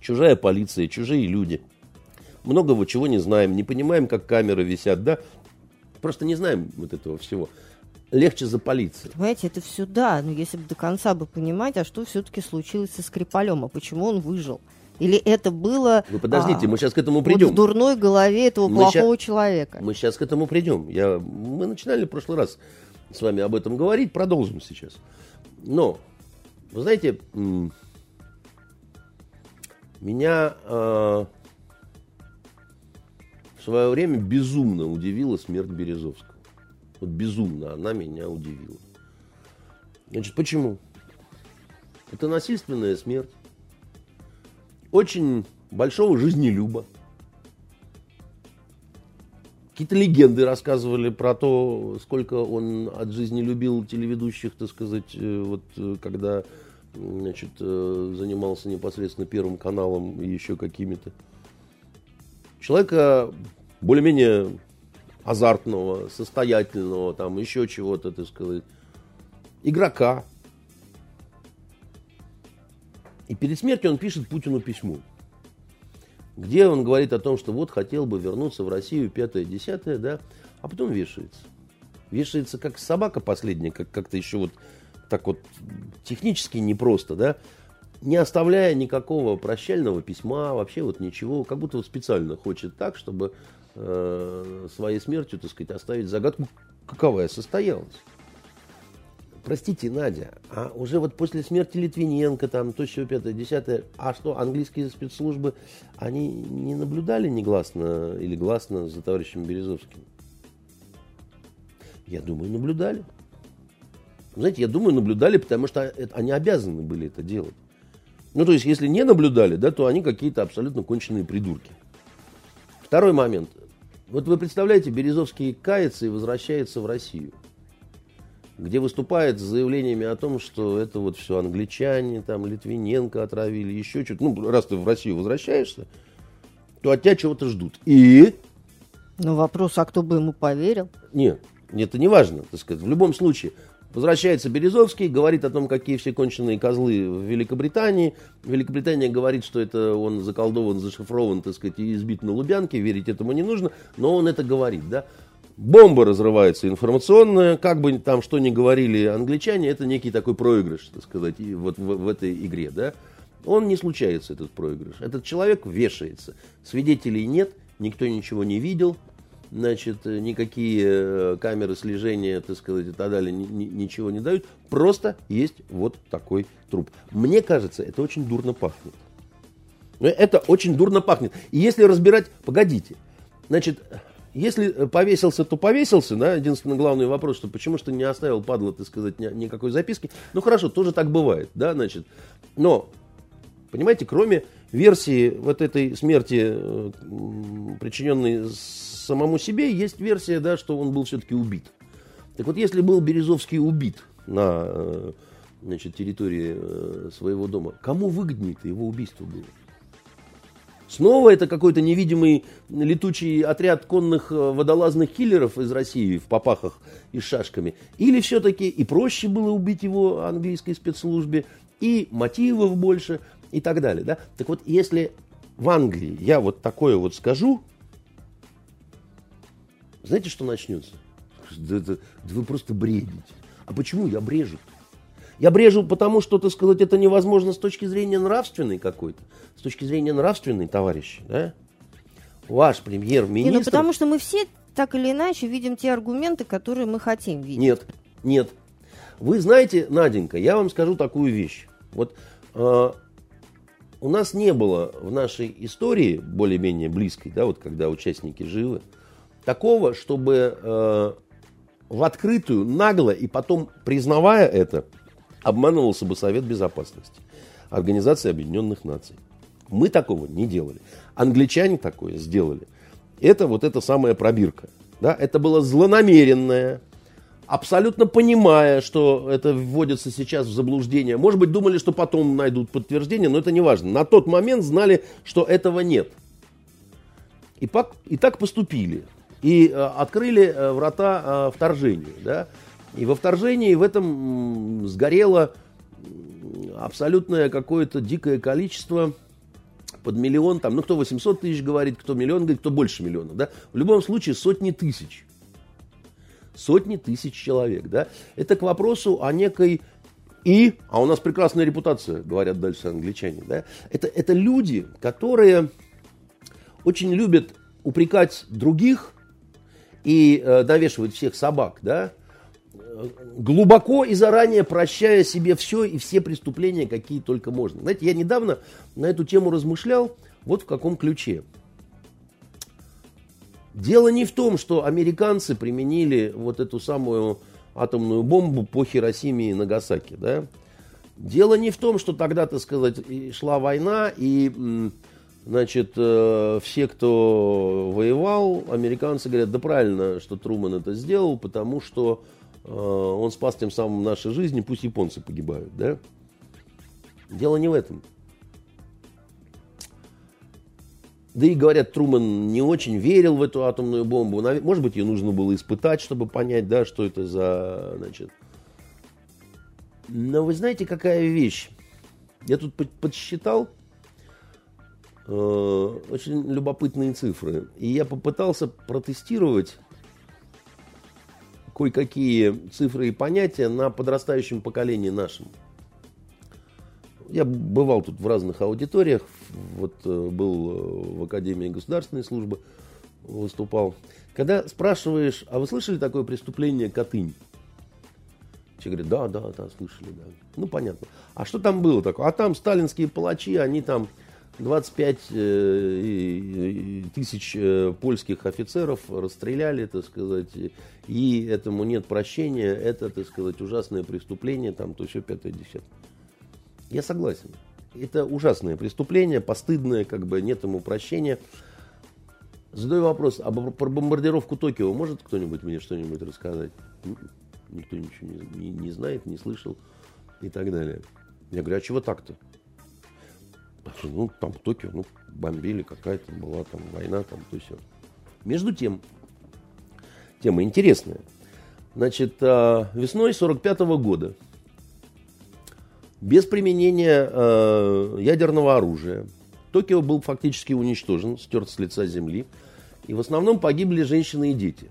Чужая полиция, чужие люди. Многого чего не знаем, не понимаем, как камеры висят, да, просто не знаем вот этого всего. Легче запалиться. Понимаете, это все да, но если бы до конца бы понимать, а что все-таки случилось со Скрипалем, а почему он выжил? Или это было... Вы подождите, а, мы сейчас к этому придем. Вот в дурной голове этого мы плохого ща... человека. Мы сейчас к этому придем. Я... Мы начинали в прошлый раз с вами об этом говорить, продолжим сейчас. Но, вы знаете, меня... А... В свое время безумно удивила смерть Березовского. Вот безумно она меня удивила. Значит, почему? Это насильственная смерть. Очень большого жизнелюба. Какие-то легенды рассказывали про то, сколько он от жизни любил телеведущих, так сказать, вот когда, значит, занимался непосредственно Первым каналом и еще какими-то. Человека более-менее азартного, состоятельного, там еще чего-то, так сказать, игрока. И перед смертью он пишет Путину письмо, где он говорит о том, что вот хотел бы вернуться в Россию, пятое, десятое, да, а потом вешается. Вешается как собака последняя, как- как-то еще вот так вот технически непросто, да. Не оставляя никакого прощального письма, вообще вот ничего, как будто вот специально хочет так, чтобы э, своей смертью, так сказать, оставить загадку, каковая состоялась. Простите, Надя, а уже вот после смерти Литвиненко, там, то, сего, пятое, десятое, а что, английские спецслужбы, они не наблюдали негласно или гласно за товарищем Березовским? Я думаю, наблюдали. Знаете, я думаю, наблюдали, потому что это, они обязаны были это делать. Ну, то есть, если не наблюдали, да, то они какие-то абсолютно конченые придурки. Второй момент. Вот вы представляете, Березовский кается и возвращается в Россию, где выступает с заявлениями о том, что это вот все англичане, там, Литвиненко отравили, еще что-то. Ну, раз ты в Россию возвращаешься, то от тебя чего-то ждут. И... Ну, вопрос, а кто бы ему поверил? Нет, это не важно, так сказать. В любом случае... Возвращается Березовский, говорит о том, какие все конченые козлы в Великобритании. Великобритания говорит, что это он заколдован, зашифрован, так сказать, и избит на Лубянке. Верить этому не нужно, но он это говорит, да. Бомба разрывается информационная, как бы там что ни говорили англичане, это некий такой проигрыш, так сказать, вот в, в этой игре, да. Он не случается, этот проигрыш. Этот человек вешается. Свидетелей нет, никто ничего не видел. Значит, никакие камеры слежения, так сказать, и так далее, ни, ни, ничего не дают. Просто есть вот такой труп. Мне кажется, это очень дурно пахнет. Это очень дурно пахнет. И если разбирать... Погодите. Значит, если повесился, то повесился, да, единственный главный вопрос, что почему что не оставил, падла, так сказать, никакой записки. Ну, хорошо, тоже так бывает, да, значит. Но, понимаете, кроме версии вот этой смерти, причиненной самому себе, есть версия, да, что он был все-таки убит. Так вот, если был Березовский убит на, значит, территории своего дома, кому выгоднее-то его убийство было? Снова это какой-то невидимый летучий отряд конных водолазных киллеров из России в попахах и с шашками? Или все-таки и проще было убить его английской спецслужбе, и мотивов больше, и так далее, да? Так вот, если в Англии я вот такое вот скажу, знаете, что начнется? Да, да, да вы просто бредите. А почему я брежу? Я брежу, потому что, так сказать, это невозможно с точки зрения нравственной какой-то. С точки зрения нравственной, товарищи, да? Ваш премьер-министр... Ну, потому что мы все, так или иначе, видим те аргументы, которые мы хотим видеть. Нет, нет. Вы знаете, Наденька, я вам скажу такую вещь. Вот э, у нас не было в нашей истории, более-менее близкой, да, вот когда участники живы, такого, чтобы э, в открытую, нагло и потом, признавая это, обманывался бы Совет Безопасности Организации Объединенных Наций. Мы такого не делали. Англичане такое сделали. Это вот эта самая пробирка. Да? Это было злонамеренное, абсолютно понимая, что это вводится сейчас в заблуждение. Может быть, думали, что потом найдут подтверждение, но это не важно. На тот момент знали, что этого нет. И, пак, и так поступили. И э, открыли э, врата э, вторжению. Да? И во вторжении в этом сгорело абсолютное какое-то дикое количество, под миллион, там, ну, кто восемьсот тысяч говорит, кто миллион говорит, кто больше миллиона, да? В любом случае сотни тысяч. Сотни тысяч человек, да? Это к вопросу о некой и... А у нас прекрасная репутация, говорят дальше англичане, да? Это, это люди, которые очень любят упрекать других и э, навешивать всех собак, да? Глубоко и заранее прощая себе все и все преступления, какие только можно. Знаете, я недавно на эту тему размышлял вот в каком ключе. Дело не в том, что американцы применили вот эту самую атомную бомбу по Хиросиме и Нагасаки, да? Дело не в том, что тогда, так сказать, шла война, и, значит, все, кто воевал, американцы говорят, да правильно, что Трумэн это сделал, потому что он спас тем самым наши жизни, пусть японцы погибают, да? Дело не в этом. Да и, говорят, Трумэн не очень верил в эту атомную бомбу. Может быть, ее нужно было испытать, чтобы понять, да, что это за, значит... Но вы знаете, какая вещь? Я тут подсчитал э, очень любопытные цифры. И я попытался протестировать кое-какие цифры и понятия на подрастающем поколении нашем. Я бывал тут в разных аудиториях, вот был в Академии государственной службы, выступал. Когда спрашиваешь, а вы слышали такое преступление Катынь? Человек говорит, да, да, да, слышали, да. Ну, понятно. А что там было такое? А там сталинские палачи, они там двадцать пять тысяч польских офицеров расстреляли, так сказать, и этому нет прощения, это, так сказать, ужасное преступление, там, то все, пятое, десятое. Я согласен. Это ужасное преступление, постыдное, как бы, нет ему прощения. Задаю вопрос, а про бомбардировку Токио может кто-нибудь мне что-нибудь рассказать? Никто ничего не, не знает, не слышал и так далее. Я говорю, а чего так-то? Ну, там в Токио, ну, бомбили, какая-то была там война, там, то все. Между тем, тема интересная. Значит, весной сорок пятого года без применения э, ядерного оружия Токио был фактически уничтожен, стерт с лица земли. И в основном погибли женщины и дети.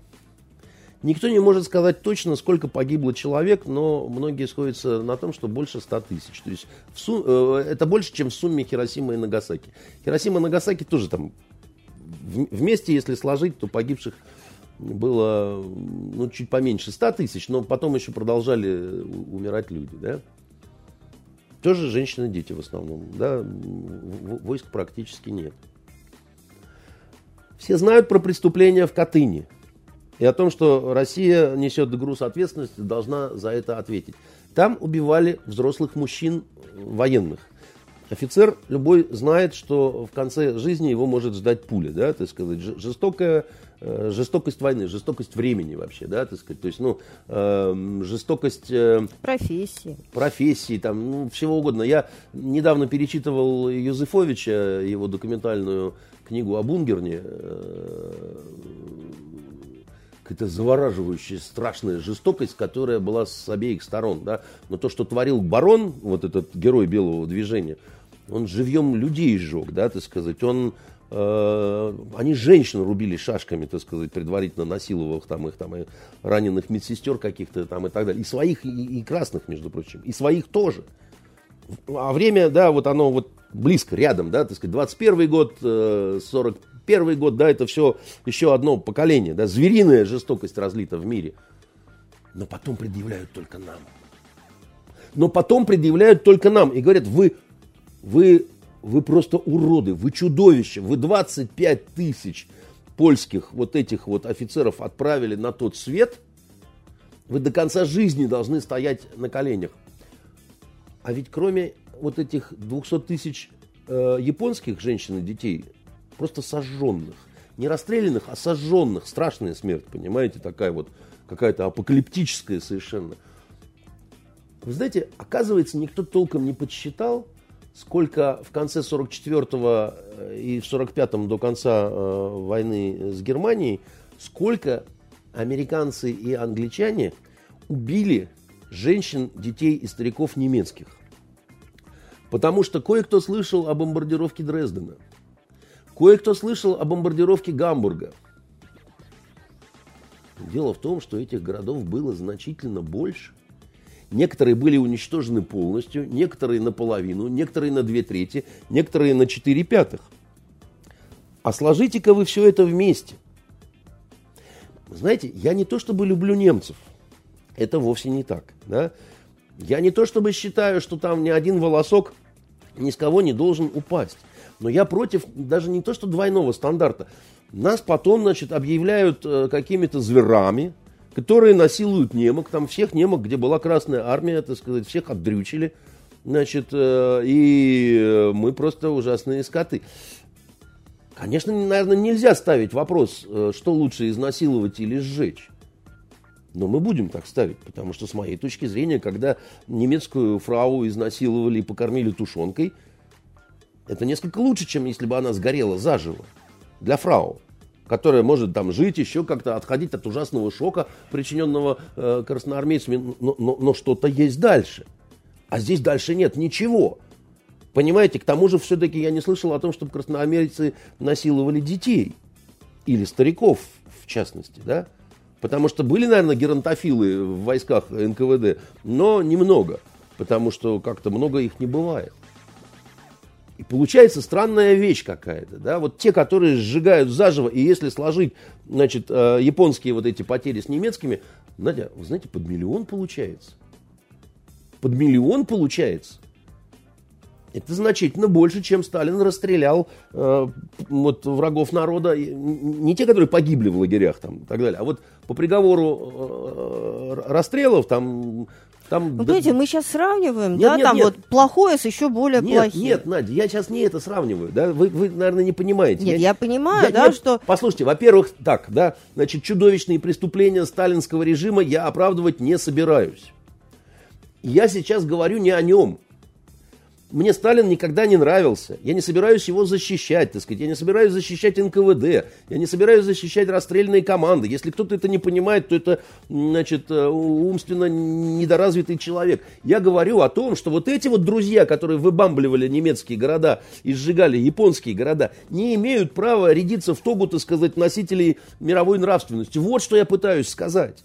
Никто не может сказать точно, сколько погибло человек, но многие сходятся на том, что больше ста тысяч. То есть в сум... это больше, чем в сумме Хиросимы и Нагасаки. Хиросима и Нагасаки тоже там вместе, если сложить, то погибших было ну, чуть поменьше ста тысяч, но потом еще продолжали умирать люди, да? Тоже женщины и дети в основном. Да? Войск практически нет. Все знают про преступления в Катыни и о том, что Россия несет груз ответственности, должна за это ответить. Там убивали взрослых мужчин военных. Офицер любой знает, что в конце жизни его может ждать пуля, да, так сказать, жестокая, жестокость войны, жестокость времени вообще, да, так сказать, то есть, ну, жестокость... Профессии. Профессии, там, ну, всего угодно. Я недавно перечитывал Юзефовича, его документальную книгу о Бунгерне, какая-то завораживающая, страшная жестокость, которая была с обеих сторон, да, но то, что творил барон, вот этот герой белого движения, он живьем людей сжег, да, так сказать, он, э, они женщин рубили шашками, так сказать, предварительно насиловав там их, там, и раненых медсестер каких-то там и так далее, и своих, и, и красных, между прочим, и своих тоже, а время, да, вот оно вот близко, рядом, да, так сказать, двадцать первый год, э, сорок первый год, да, это все еще одно поколение, да, звериная жестокость разлита в мире. Но потом предъявляют только нам. Но потом предъявляют только нам и говорят, вы, вы, вы просто уроды, вы чудовища, вы двадцать пять тысяч польских вот этих вот офицеров отправили на тот свет, вы до конца жизни должны стоять на коленях. А ведь кроме вот этих двухсот тысяч э, японских женщин и детей, просто сожженных. Не расстрелянных, а сожженных. Страшная смерть, понимаете, такая вот какая-то апокалиптическая совершенно. Вы знаете, оказывается, никто толком не подсчитал, сколько в конце сорок четвёртого и в сорок пятом до конца э, войны с Германией, сколько американцы и англичане убили женщин, детей и стариков немецких. Потому что кое-кто слышал о бомбардировке Дрездена. Кое-кто слышал о бомбардировке Гамбурга. Дело в том, что этих городов было значительно больше. Некоторые были уничтожены полностью, некоторые наполовину, некоторые на две трети, некоторые на четыре пятых. А сложите-ка вы все это вместе. Знаете, я не то чтобы люблю немцев. Это вовсе не так. Да? Я не то чтобы считаю, что там ни один волосок ни с кого не должен упасть. Но я против даже не то, что двойного стандарта. Нас потом, значит, объявляют какими-то зверами, которые насилуют немок. Там всех немок, где была Красная Армия, так сказать, всех отдрючили. Значит, и мы просто ужасные скоты. Конечно, наверное, нельзя ставить вопрос, что лучше изнасиловать или сжечь. Но мы будем так ставить, потому что, с моей точки зрения, когда немецкую фрау изнасиловали и покормили тушенкой, это несколько лучше, чем если бы она сгорела заживо для фрау, которая может там жить, еще как-то отходить от ужасного шока, причиненного э, красноармейцами, но, но, но что-то есть дальше. А здесь дальше нет ничего. Понимаете, к тому же все-таки я не слышал о том, чтобы красноармейцы насиловали детей или стариков, в частности, да? Потому что были, наверное, геронтофилы в войсках эн ка вэ дэ, но немного, потому что как-то много их не бывает. И получается странная вещь какая-то, да, вот те, которые сжигают заживо, и если сложить, значит, японские вот эти потери с немецкими, Надя, вы знаете, под миллион получается, под миллион получается, это значительно больше, чем Сталин расстрелял э, вот, врагов народа, не те, которые погибли в лагерях там и так далее, а вот по приговору э, расстрелов там... Там, вы знаете, да, мы сейчас сравниваем, нет, да, нет, там нет. Вот плохое с еще более нет, плохим. Нет, Надя, я сейчас не это сравниваю, да, вы, вы наверное, не понимаете. Нет, я, я понимаю, я, да, нет, что... Послушайте, во-первых, так, да, значит, чудовищные преступления сталинского режима я оправдывать не собираюсь. Я сейчас говорю не о нем. Мне Сталин никогда не нравился. Я не собираюсь его защищать, так сказать. Я не собираюсь защищать эн ка вэ дэ. Я не собираюсь защищать расстрельные команды. Если кто-то это не понимает, то это, значит, умственно недоразвитый человек. Я говорю о том, что вот эти вот друзья, которые выбамбливали немецкие города и сжигали японские города, не имеют права рядиться в тогу, так сказать, носителей мировой нравственности. Вот что я пытаюсь сказать.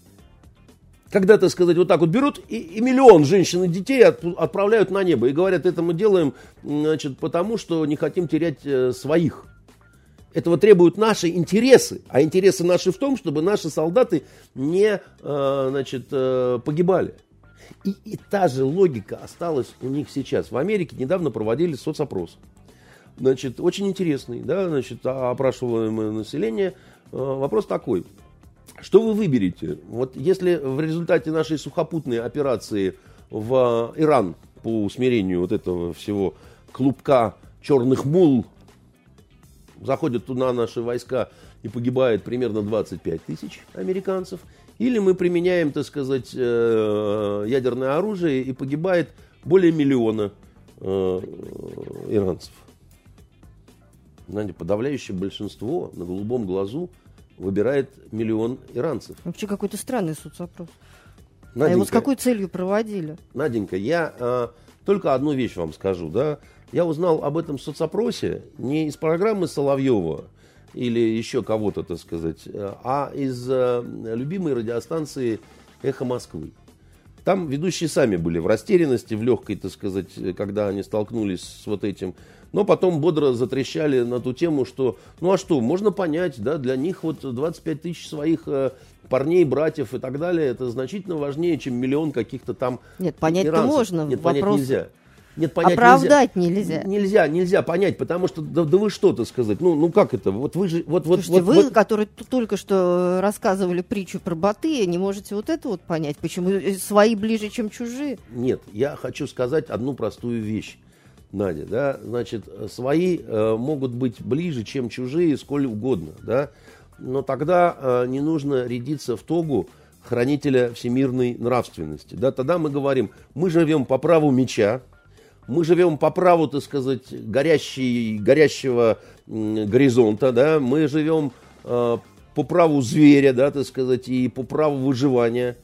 Когда, так сказать, вот так вот берут и, и миллион женщин и детей от, отправляют на небо и говорят, это мы делаем, значит, потому что не хотим терять э, своих. Этого требуют наши интересы. А интересы наши в том, чтобы наши солдаты не э, значит, э, погибали. И, и та же логика осталась у них сейчас. В Америке недавно проводили соцопрос. Значит, очень интересный, да, значит, опрашиваемое население. Э, вопрос такой. Что вы выберете? Вот если в результате нашей сухопутной операции в Иран по усмирению вот этого всего клубка черных мул заходят туда наши войска и погибает примерно двадцать пять тысяч американцев, или мы применяем, так сказать, ядерное оружие и погибает более миллиона иранцев. Знаете, подавляющее большинство на голубом глазу выбирает миллион иранцев. Вообще какой-то странный соцопрос. А его с какой целью проводили? Наденька, я э, только одну вещь вам скажу. Да? Я узнал об этом соцопросе не из программы Соловьева или еще кого-то, так сказать, а из э, любимой радиостанции «Эхо Москвы». Там ведущие сами были в растерянности, в легкой, так сказать, когда они столкнулись с вот этим. Но потом бодро затрещали на ту тему, что, ну а что, можно понять, да, для них вот двадцать пять тысяч своих э, парней, братьев и так далее, это значительно важнее, чем миллион каких-то там иранцев. Нет, понять-то можно. Нет, вопрос... понять нельзя. Нет, понять оправдать нельзя. Нельзя. Нельзя, нельзя понять, потому что, да, да вы что-то сказать, ну, ну как это, вот вы же... Вот, вот, Слушайте, вот, вы, вот... которые только что рассказывали притчу про Батыя, не можете вот это вот понять, почему свои ближе, чем чужие? Нет, я хочу сказать одну простую вещь. Надя, да, значит, свои э, могут быть ближе, чем чужие, сколь угодно, да, но тогда э, не нужно рядиться в тогу хранителя всемирной нравственности, да, тогда мы говорим, мы живем по праву меча, мы живем по праву, так сказать, горящей, горящего э, горизонта, да, мы живем э, по праву зверя, да, так сказать, и по праву выживания.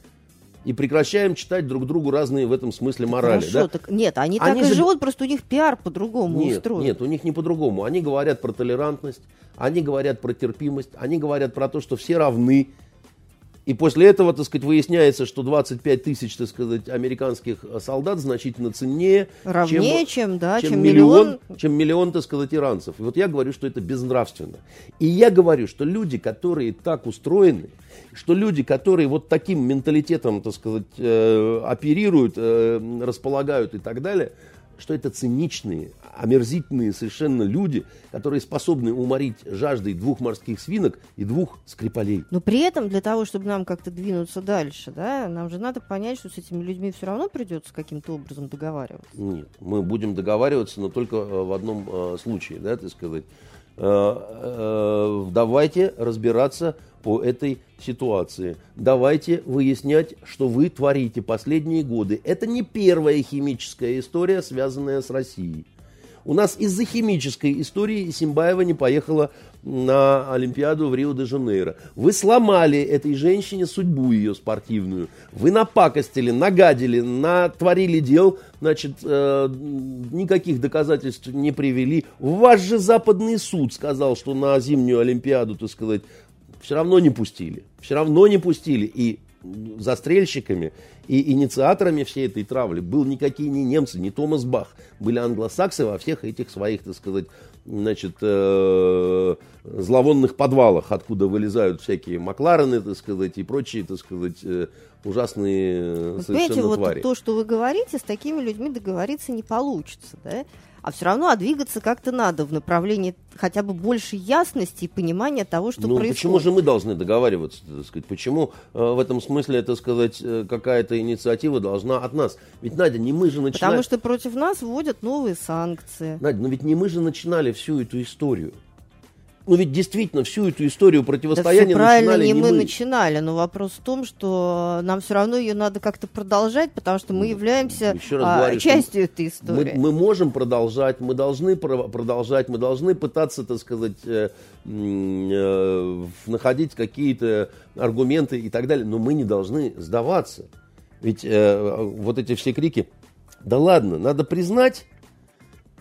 И прекращаем читать друг другу разные в этом смысле морали. Хорошо, да? Так, нет, они, они так же... и живут, просто у них пиар по-другому нет, устроен. Нет, у них не по-другому. Они говорят про толерантность, они говорят про терпимость, они говорят про то, что все равны. И после этого, так сказать, выясняется, что двадцать пять тысяч, так сказать, американских солдат значительно ценнее, равнее, чем, чем, да, чем, чем, миллион... чем миллион, так сказать, иранцев. И вот я говорю, что это безнравственно. И я говорю, что люди, которые так устроены, что люди, которые вот таким менталитетом, так сказать, э, оперируют, э, располагают и так далее, что это циничные, омерзительные совершенно люди, которые способны уморить жаждой двух морских свинок и двух скрипалей. Но при этом для того, чтобы нам как-то двинуться дальше, да, нам же надо понять, что с этими людьми все равно придется каким-то образом договариваться. Нет, мы будем договариваться, но только в одном э, случае, да, так сказать. Давайте разбираться по этой ситуации. Давайте выяснять, что вы творите последние годы. Это не первая химическая история, связанная с Россией. У нас из-за химической истории Симбаева не поехала на Олимпиаду в Рио-де-Жанейро. Вы сломали этой женщине судьбу ее спортивную. Вы напакостили, нагадили, натворили дел, значит, э, никаких доказательств не привели. Ваш же западный суд сказал, что на зимнюю Олимпиаду, так сказать, все равно не пустили. Все равно не пустили. И застрельщиками и инициаторами всей этой травли был никакие не немцы, не Томас Бах. Были англосаксы во всех этих своих, так сказать, значит, э, зловонных подвалах, откуда вылезают всякие Макларены, так сказать, и прочие, так сказать, э, ужасные вот совершенно знаете, твари. Вот то, что вы говорите, с такими людьми договориться не получится, да? А все равно а двигаться как-то надо в направлении хотя бы большей ясности и понимания того, что ну, происходит. Почему же мы должны договариваться, так сказать? Почему э, в этом смысле, так сказать, какая-то инициатива должна от нас? Ведь, Надя, не мы же начинали... Потому что против нас вводят новые санкции. Надя, но ведь не мы же начинали всю эту историю. Ну ведь действительно всю эту историю противостояния да начинали не, не мы. мы начинали, но вопрос в том, что нам все равно ее надо как-то продолжать, потому что мы ну, являемся а, говорю, частью этой истории. Мы, мы можем продолжать, мы должны про- продолжать, мы должны пытаться, так сказать, э, э, находить какие-то аргументы и так далее, но мы не должны сдаваться. Ведь э, вот эти все крики, да ладно, надо признать,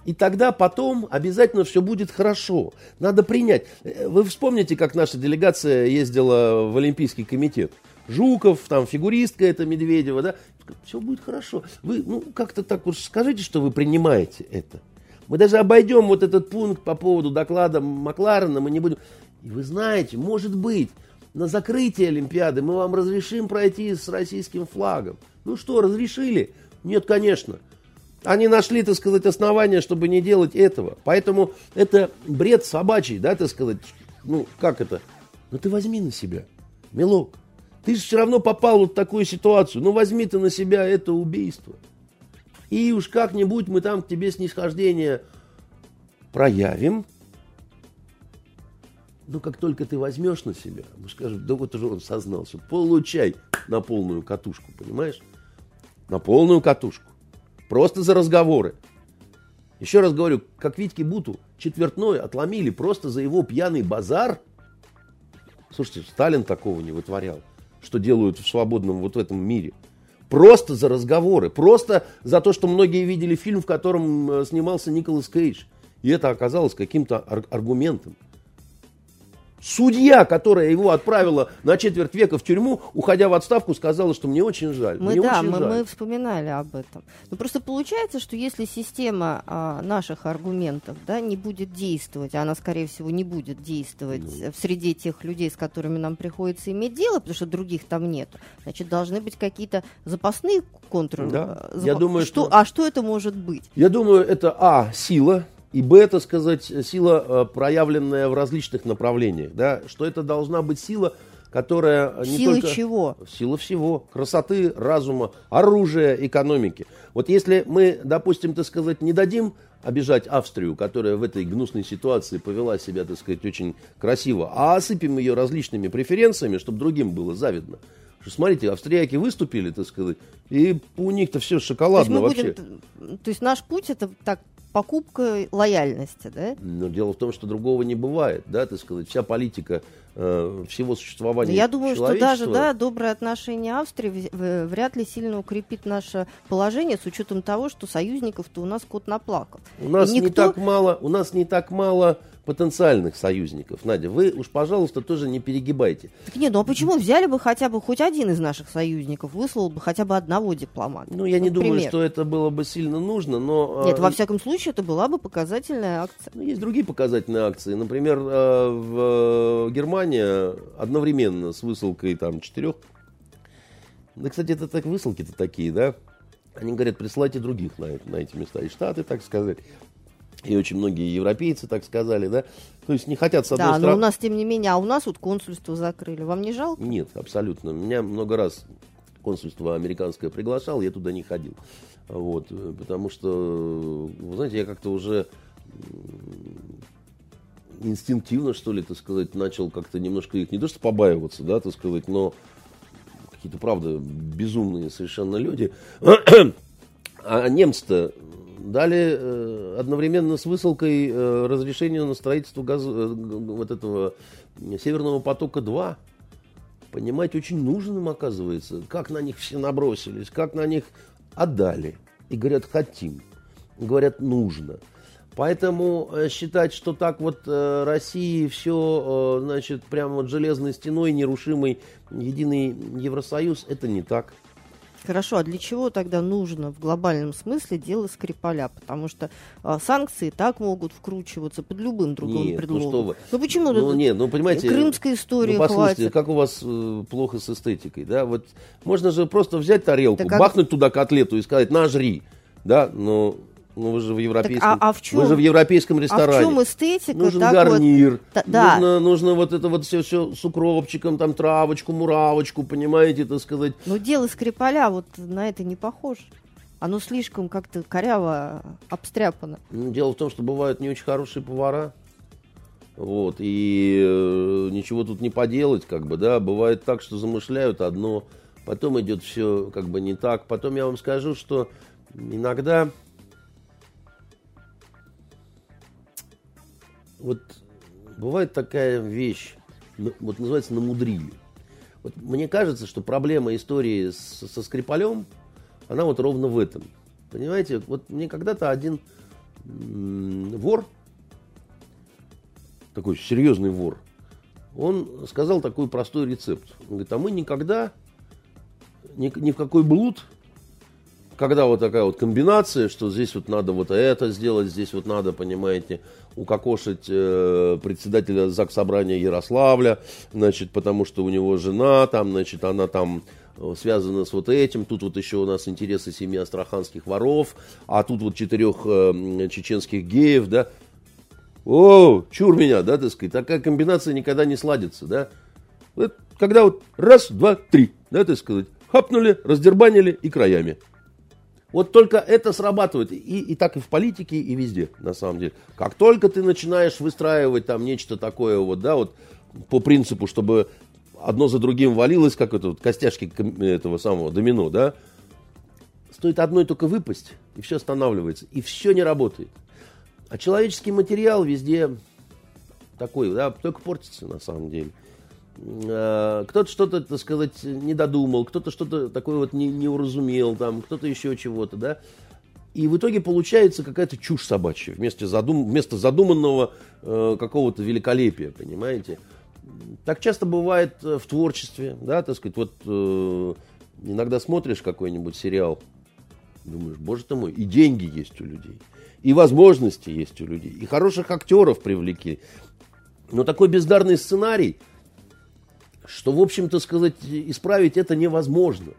и тогда потом обязательно все будет хорошо. Надо принять. Вы вспомните, как наша делегация ездила в Олимпийский комитет. Жуков, там фигуристка эта Медведева, да? Все будет хорошо. Вы ну, как-то так уж скажите, что вы принимаете это. Мы даже обойдем вот этот пункт по поводу доклада Макларена, мы не будем... И вы знаете, может быть, на закрытие Олимпиады мы вам разрешим пройти с российским флагом. Ну что, разрешили? Нет, конечно. Они нашли, так сказать, основания, чтобы не делать этого. Поэтому это бред собачий, да, так сказать. Ну, как это? Ну, ты возьми на себя, милок. Ты же все равно попал вот в такую ситуацию. Ну, возьми ты на себя это убийство. И уж как-нибудь мы там к тебе снисхождение проявим. Ну, как только ты возьмешь на себя, мы скажем, да вот уже он сознался. Получай на полную катушку, понимаешь? На полную катушку. Просто за разговоры. Еще раз говорю, как Витьке Буту четвертной отломили просто за его пьяный базар. Слушайте, Сталин такого не вытворял, что делают в свободном вот этом мире. Просто за разговоры. Просто за то, что многие видели фильм, в котором снимался Николас Кейдж. И это оказалось каким-то ар- аргументом. Судья, которая его отправила на четверть века в тюрьму, уходя в отставку, сказала, что мне очень жаль. Мы, мне да, очень мы, жаль. мы вспоминали об этом. Но просто получается, что если система а, наших аргументов да, не будет действовать, она, скорее всего, не будет действовать ну. в среде тех людей, с которыми нам приходится иметь дело, потому что других там нет, значит, должны быть какие-то запасные контры. Да. Зап... Я думаю, что... Что... А что это может быть? Я думаю, это а, сила. И б, это сказать, сила, проявленная в различных направлениях. Да? Что это должна быть сила, которая не сила только... Сила чего? Сила всего. Красоты, разума, оружия, экономики. Вот если мы, допустим, так сказать, не дадим обижать Австрию, которая в этой гнусной ситуации повела себя, так сказать, очень красиво, а осыпем ее различными преференциями, чтобы другим было завидно. Смотрите, австрияки выступили, так сказать, и у них-то все шоколадно вообще. То есть мы будем, то есть наш путь это так, покупка лояльности, да? Но дело в том, что другого не бывает, да, так сказать, вся политика э, всего существования человечества. Я думаю, что даже, да, доброе отношение Австрии вряд ли сильно укрепит наше положение с учетом того, что союзников-то у нас кот наплакал. У нас никто... не так мало, у нас не так мало... потенциальных союзников. Надя, вы уж, пожалуйста, тоже не перегибайте. Так нет, ну а почему взяли бы хотя бы хоть один из наших союзников, выслал бы хотя бы одного дипломата? Ну, я ну, не например. думаю, что это было бы сильно нужно, но... Нет, во всяком случае, это была бы показательная акция. Ну, есть другие показательные акции. Например, в Германии одновременно с высылкой там четырех... Да, кстати, это так высылки-то такие, да? Они говорят, присылайте других на, на эти места. И Штаты, так сказать... И очень многие европейцы так сказали, да? То есть не хотят с одной да, стороны... Да, но у нас, тем не менее, а у нас вот консульство закрыли. Вам не жалко? Нет, абсолютно. Меня много раз консульство американское приглашало, я туда не ходил. Вот, потому что, вы знаете, я как-то уже инстинктивно, что ли, так сказать, начал как-то немножко их не то что побаиваться, да, так сказать, но какие-то, правда, безумные совершенно люди. А немцы-то... Дали э, одновременно с высылкой э, разрешение на строительство газ, э, вот этого Северного потока-два. Понимаете, очень нужным оказывается, как на них все набросились, как на них отдали. И говорят, хотим, говорят, нужно. Поэтому э, считать, что так вот э, России все, э, значит, прямо вот железной стеной, нерушимый единый Евросоюз, это не так. Хорошо, а для чего тогда нужно в глобальном смысле дело Скрипаля? Потому что а, санкции так могут вкручиваться под любым другим нет, предлогом. Ну, что вы. ну почему? Ну, нет, ну, понимаете, крымская история ну, хватит. Как у вас э, плохо с эстетикой, да? Вот можно же просто взять тарелку, так, бахнуть а... туда котлету и сказать «нажри», да? Но... Ну, вы же в европейском, так, а, а в чем, вы же в европейском ресторане. А в чем эстетика? Нужен гарнир, вот, да. нужно, нужно вот это вот все, все с укропчиком, там, травочку, муравочку, понимаете, так сказать. Но дело Скрипаля вот на это не похоже. Оно слишком как-то коряво обстряпано. Ну, дело в том, что бывают не очень хорошие повара. Вот, и э, ничего тут не поделать, как бы, да, бывает так, что замышляют одно, потом идет все, как бы, не так. Потом я вам скажу, что иногда вот бывает такая вещь, вот называется намудрили. Вот мне кажется, что проблема истории с, со Скрипалем, она вот ровно в этом. Понимаете, вот мне когда-то один м- вор, такой серьезный вор, он сказал такой простой рецепт. Он говорит, а мы никогда, ни, ни в какой блуд, когда вот такая вот комбинация, что здесь вот надо вот это сделать, здесь вот надо, понимаете, укокошить э, председателя Заксобрания Ярославля, значит, потому что у него жена, там, значит, она там связана с вот этим, тут вот еще у нас интересы семьи астраханских воров, а тут вот четырех э, чеченских геев, да. О, чур меня, да, так сказать, такая комбинация никогда не сладится, да. Вот, когда вот раз, два, три, да, так сказать, хапнули, раздербанили и краями. Вот только это срабатывает и, и так и в политике, и везде, на самом деле. Как только ты начинаешь выстраивать там нечто такое вот, да, вот по принципу, чтобы одно за другим валилось, как это вот костяшки этого самого домино, да, стоит одной только выпасть, и все останавливается, и все не работает. А человеческий материал везде такой, да, только портится на самом деле. Кто-то что-то, так сказать, не додумал, кто-то что-то такое вот не, не уразумел, там, кто-то еще чего-то, да. И в итоге получается какая-то чушь собачья вместо, задум... вместо задуманного э, какого-то великолепия, понимаете. Так часто бывает в творчестве, да, так сказать, вот э, иногда смотришь какой-нибудь сериал, думаешь, боже ты мой, и деньги есть у людей. И возможности есть у людей. И хороших актеров привлекли. Но такой бездарный сценарий, что, в общем-то, сказать, исправить это невозможно.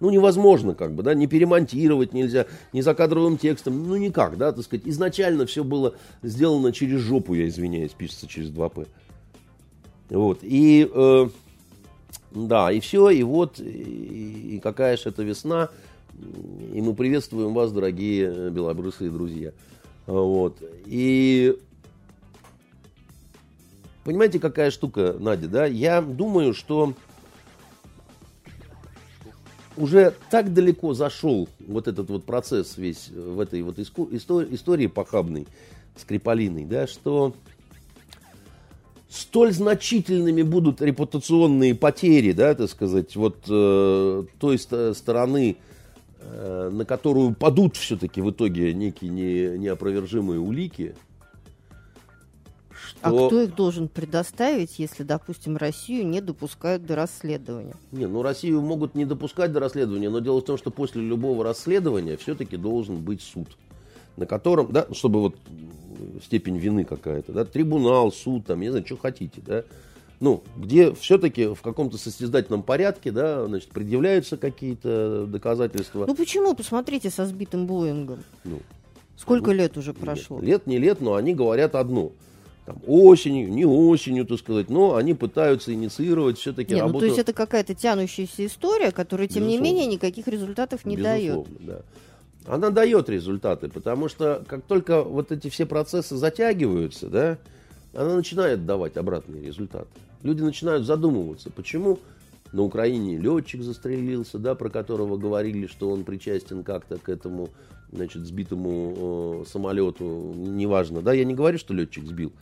Ну, невозможно, как бы, да, не перемонтировать нельзя, не закадровым текстом, ну, никак, да, так сказать. Изначально все было сделано через жопу, я извиняюсь, пишется через два пэ. Вот, и, э, да, и все, и вот, и, и какая же это весна. И мы приветствуем вас, дорогие белобрысые друзья. Вот. И понимаете, какая штука, Надя, да? Я думаю, что уже так далеко зашел вот этот вот процесс весь в этой вот иску... истории, истории похабной, скрипалиной, да, что столь значительными будут репутационные потери, да, так сказать, вот э, той ст- стороны, на которую падут все-таки в итоге некие не, неопровержимые улики. Что... А кто их должен предоставить, если, допустим, Россию не допускают до расследования? Не, ну Россию могут не допускать до расследования, но дело в том, что после любого расследования все-таки должен быть суд, на котором, да, чтобы вот степень вины какая-то, да, трибунал, суд, там, не знаю, что хотите, да, ну, где все-таки в каком-то состязательном порядке, да, значит, предъявляются какие-то доказательства. Ну почему? Посмотрите со сбитым Боингом. Ну, сколько ну, лет уже прошло? Нет, лет не лет, но они говорят одно. Там, осенью, не осенью, так сказать, но они пытаются инициировать все-таки не, работу. Ну, то есть это какая-то тянущаяся история, которая, тем Безусловно. не менее, никаких результатов не Безусловно, дает. Да. Она дает результаты, потому что как только вот эти все процессы затягиваются, да, она начинает давать обратные результаты. Люди начинают задумываться, почему на Украине летчик застрелился, да, про которого говорили, что он причастен как-то к этому, значит, сбитому э, самолету, неважно, да, я не говорю, что летчик сбил,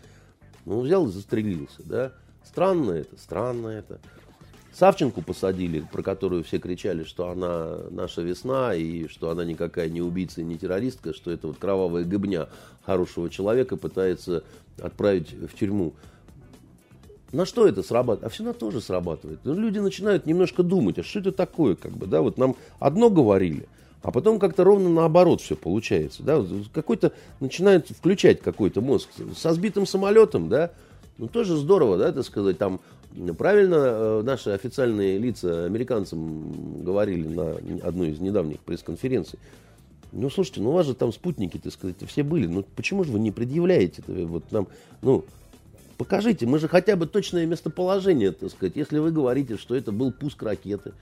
но он взял и застрелился, да, странно это, странно это. Савченко посадили, про которую все кричали, что она наша весна, и что она никакая не убийца и не террористка, что это вот кровавая гыбня хорошего человека пытается отправить в тюрьму. На что это срабатывает? А все на то же срабатывает. Люди начинают немножко думать, а что это такое, как бы, да, вот нам одно говорили, а потом как-то ровно наоборот все получается, да, какой-то начинают включать какой-то мозг со сбитым самолетом, да, ну тоже здорово, да, так сказать, там правильно наши официальные лица американцам говорили на одной из недавних пресс-конференций. Ну, слушайте, ну у вас же там спутники, так сказать, все были. Ну, почему же вы не предъявляете вот нам, ну, покажите, мы же хотя бы точное местоположение, так сказать, если вы говорите, что это был пуск ракеты.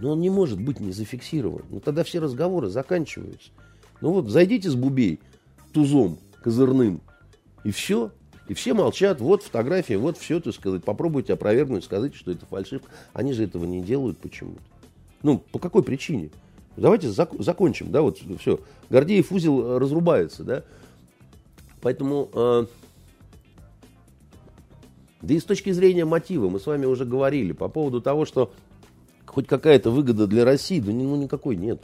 Но он не может быть не зафиксирован. Ну, тогда все разговоры заканчиваются. Ну, вот, зайдите с бубей, тузом, козырным, и все. И все молчат, вот фотографии, вот все, так сказать, попробуйте опровергнуть, сказать, что это фальшивка. Они же этого не делают почему-то. Ну, по какой причине? Давайте зак- закончим, да, вот все. Гордеев узел разрубается, да. Поэтому, э, да и с точки зрения мотива, мы с вами уже говорили по поводу того, что хоть какая-то выгода для России, да ну, никакой нет.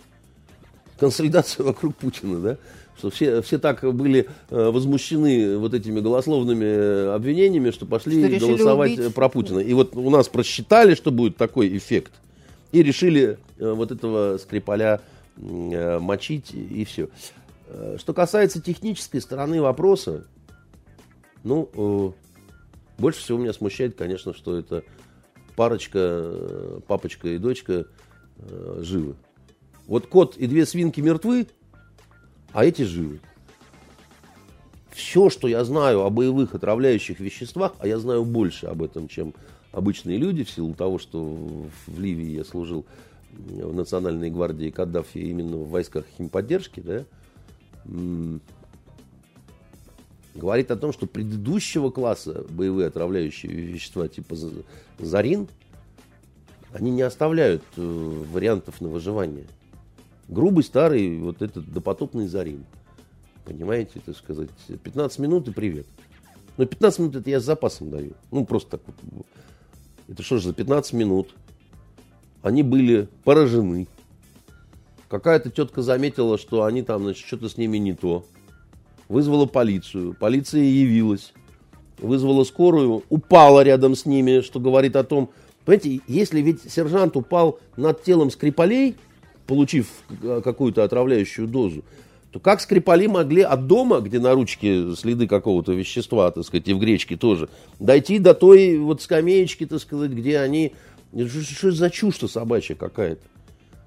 Консолидация вокруг Путина, да, что все, все так были возмущены вот этими голословными обвинениями, что пошли что голосовать про Путина. И вот у нас просчитали, что будет такой эффект, и решили вот этого Скрипаля мочить, и все. Что касается технической стороны вопроса, ну, больше всего меня смущает, конечно, что это парочка, папочка и дочка живы. Вот кот и две свинки мертвы, а эти живы. Все, что я знаю о боевых отравляющих веществах, а я знаю больше об этом, чем обычные люди, в силу того, что в Ливии я служил в Национальной гвардии Каддафи именно в войсках химподдержки, да, м- говорит о том, что предыдущего класса боевые отравляющие вещества типа зарин, они не оставляют э, вариантов на выживание. Грубый, старый, вот этот допотопный зарин. Понимаете, так сказать, пятнадцать минут и привет. Но пятнадцать минут это я с запасом даю. Ну, просто так вот. Это что же за пятнадцать минут? Они были поражены. Какая-то тетка заметила, что они там, значит, что-то с ними не то. Вызвала полицию. Полиция явилась. Вызвала скорую. Упала рядом с ними, что говорит о том... Понимаете, если ведь сержант упал над телом Скрипалей, получив какую-то отравляющую дозу, то как Скрипали могли от дома, где на ручке следы какого-то вещества, так сказать, и в гречке тоже, дойти до той вот скамеечки, так сказать, где они... Что за чушь-то собачья какая-то?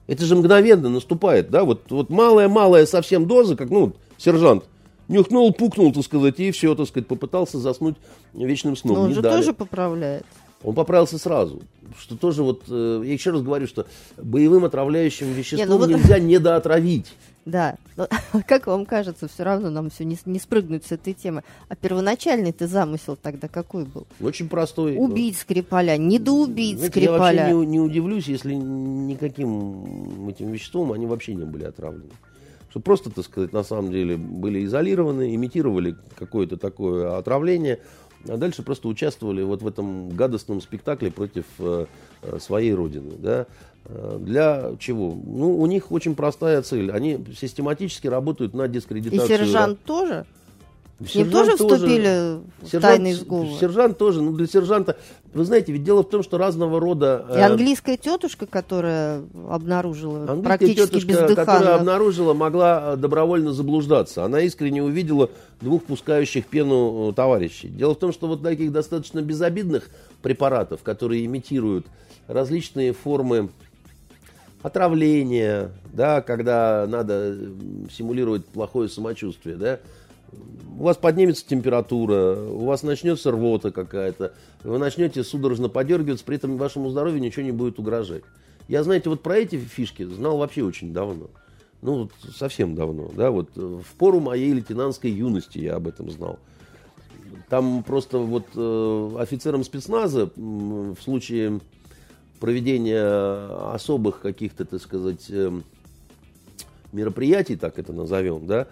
Это же мгновенно наступает, да? Вот, вот малая-малая совсем доза, как, ну, сержант нюхнул, пукнул, так сказать, и все, так сказать, попытался заснуть вечным сном. Но он не же дали. Тоже поправляет. Он поправился сразу, что тоже вот, э, я еще раз говорю, что боевым отравляющим веществом Нет, ну, нельзя вот... недоотравить. Да, но, как вам кажется, все равно нам все не, не спрыгнуть с этой темы. А первоначальный-то замысел тогда какой был? Очень простой. Убить ну, Скрипаля, недоубить знаете, Скрипаля. Я вообще не, не удивлюсь, если никаким этим веществом они вообще не были отравлены. Что просто, так сказать, на самом деле были изолированы, имитировали какое-то такое отравление, а дальше просто участвовали вот в этом гадостном спектакле против э, своей родины. Да? Для чего? Ну, у них очень простая цель. Они систематически работают на дискредитацию. И сержант тоже? Сержант Им тоже вступили в сержант, тайный сговор? Сержант тоже. Ну, для сержанта, вы знаете, ведь дело в том, что разного рода... Э, и английская тетушка, которая обнаружила практически бездыханных... которая обнаружила, могла добровольно заблуждаться. Она искренне увидела двух пускающих пену товарищей. Дело в том, что вот таких достаточно безобидных препаратов, которые имитируют различные формы отравления, да, когда надо симулировать плохое самочувствие, да, у вас поднимется температура, у вас начнется рвота какая-то, вы начнете судорожно подергиваться, при этом вашему здоровью ничего не будет угрожать. Я, знаете, вот про эти фишки знал вообще очень давно. Ну, вот совсем давно, да, вот в пору моей лейтенантской юности я об этом знал. Там просто вот э, офицерам спецназа э, в случае проведения особых каких-то, так сказать, э, мероприятий, так это назовем, да,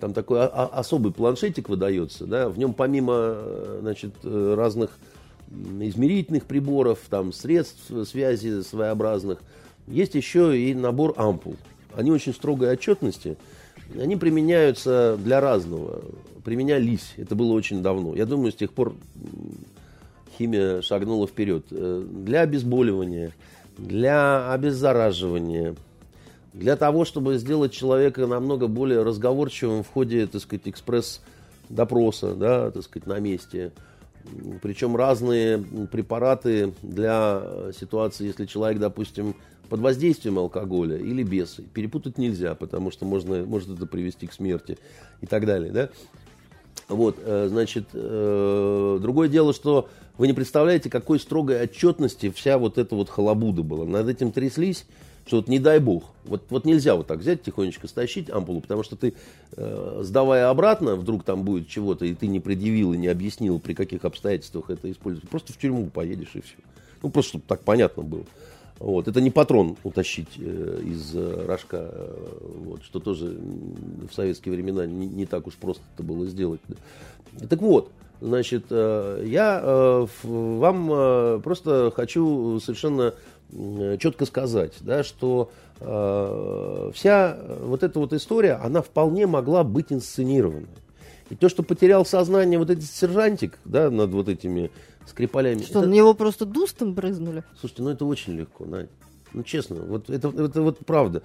там такой особый планшетик выдается, да, в нем помимо, значит, разных измерительных приборов, там, средств связи своеобразных, есть еще и набор ампул. Они очень строгой отчетности, они применяются для разного. Применялись, это было очень давно. Я думаю, с тех пор химия шагнула вперед. Для обезболивания, для обеззараживания, для того, чтобы сделать человека намного более разговорчивым в ходе, так сказать, экспресс-допроса, да, так сказать, на месте. Причем разные препараты для ситуации, если человек, допустим, под воздействием алкоголя или без. Перепутать нельзя, потому что можно, может это привести к смерти и так далее, да? Вот, значит, другое дело, что вы не представляете, какой строгой отчетности вся вот эта вот халабуда была. Над этим тряслись. Что вот не дай бог. Вот, вот нельзя вот так взять, тихонечко стащить ампулу, потому что ты, э, сдавая обратно, вдруг там будет чего-то, и ты не предъявил и не объяснил, при каких обстоятельствах это используется. Просто в тюрьму поедешь и все. Ну, просто чтобы так понятно было. Вот. Это не патрон утащить э, из э, рожка, э, вот, что тоже в советские времена не, не так уж просто это было сделать. Да. Так вот, значит, э, я э, вам э, просто хочу совершенно четко сказать, да, что э, вся вот эта вот история, она вполне могла быть инсценирована. И то, что потерял сознание вот этот сержантик, да, над вот этими Скрипалями. Что, это... на него просто дустом брызнули? Слушайте, ну это очень легко, Надь. Ну честно, вот это, это вот правда.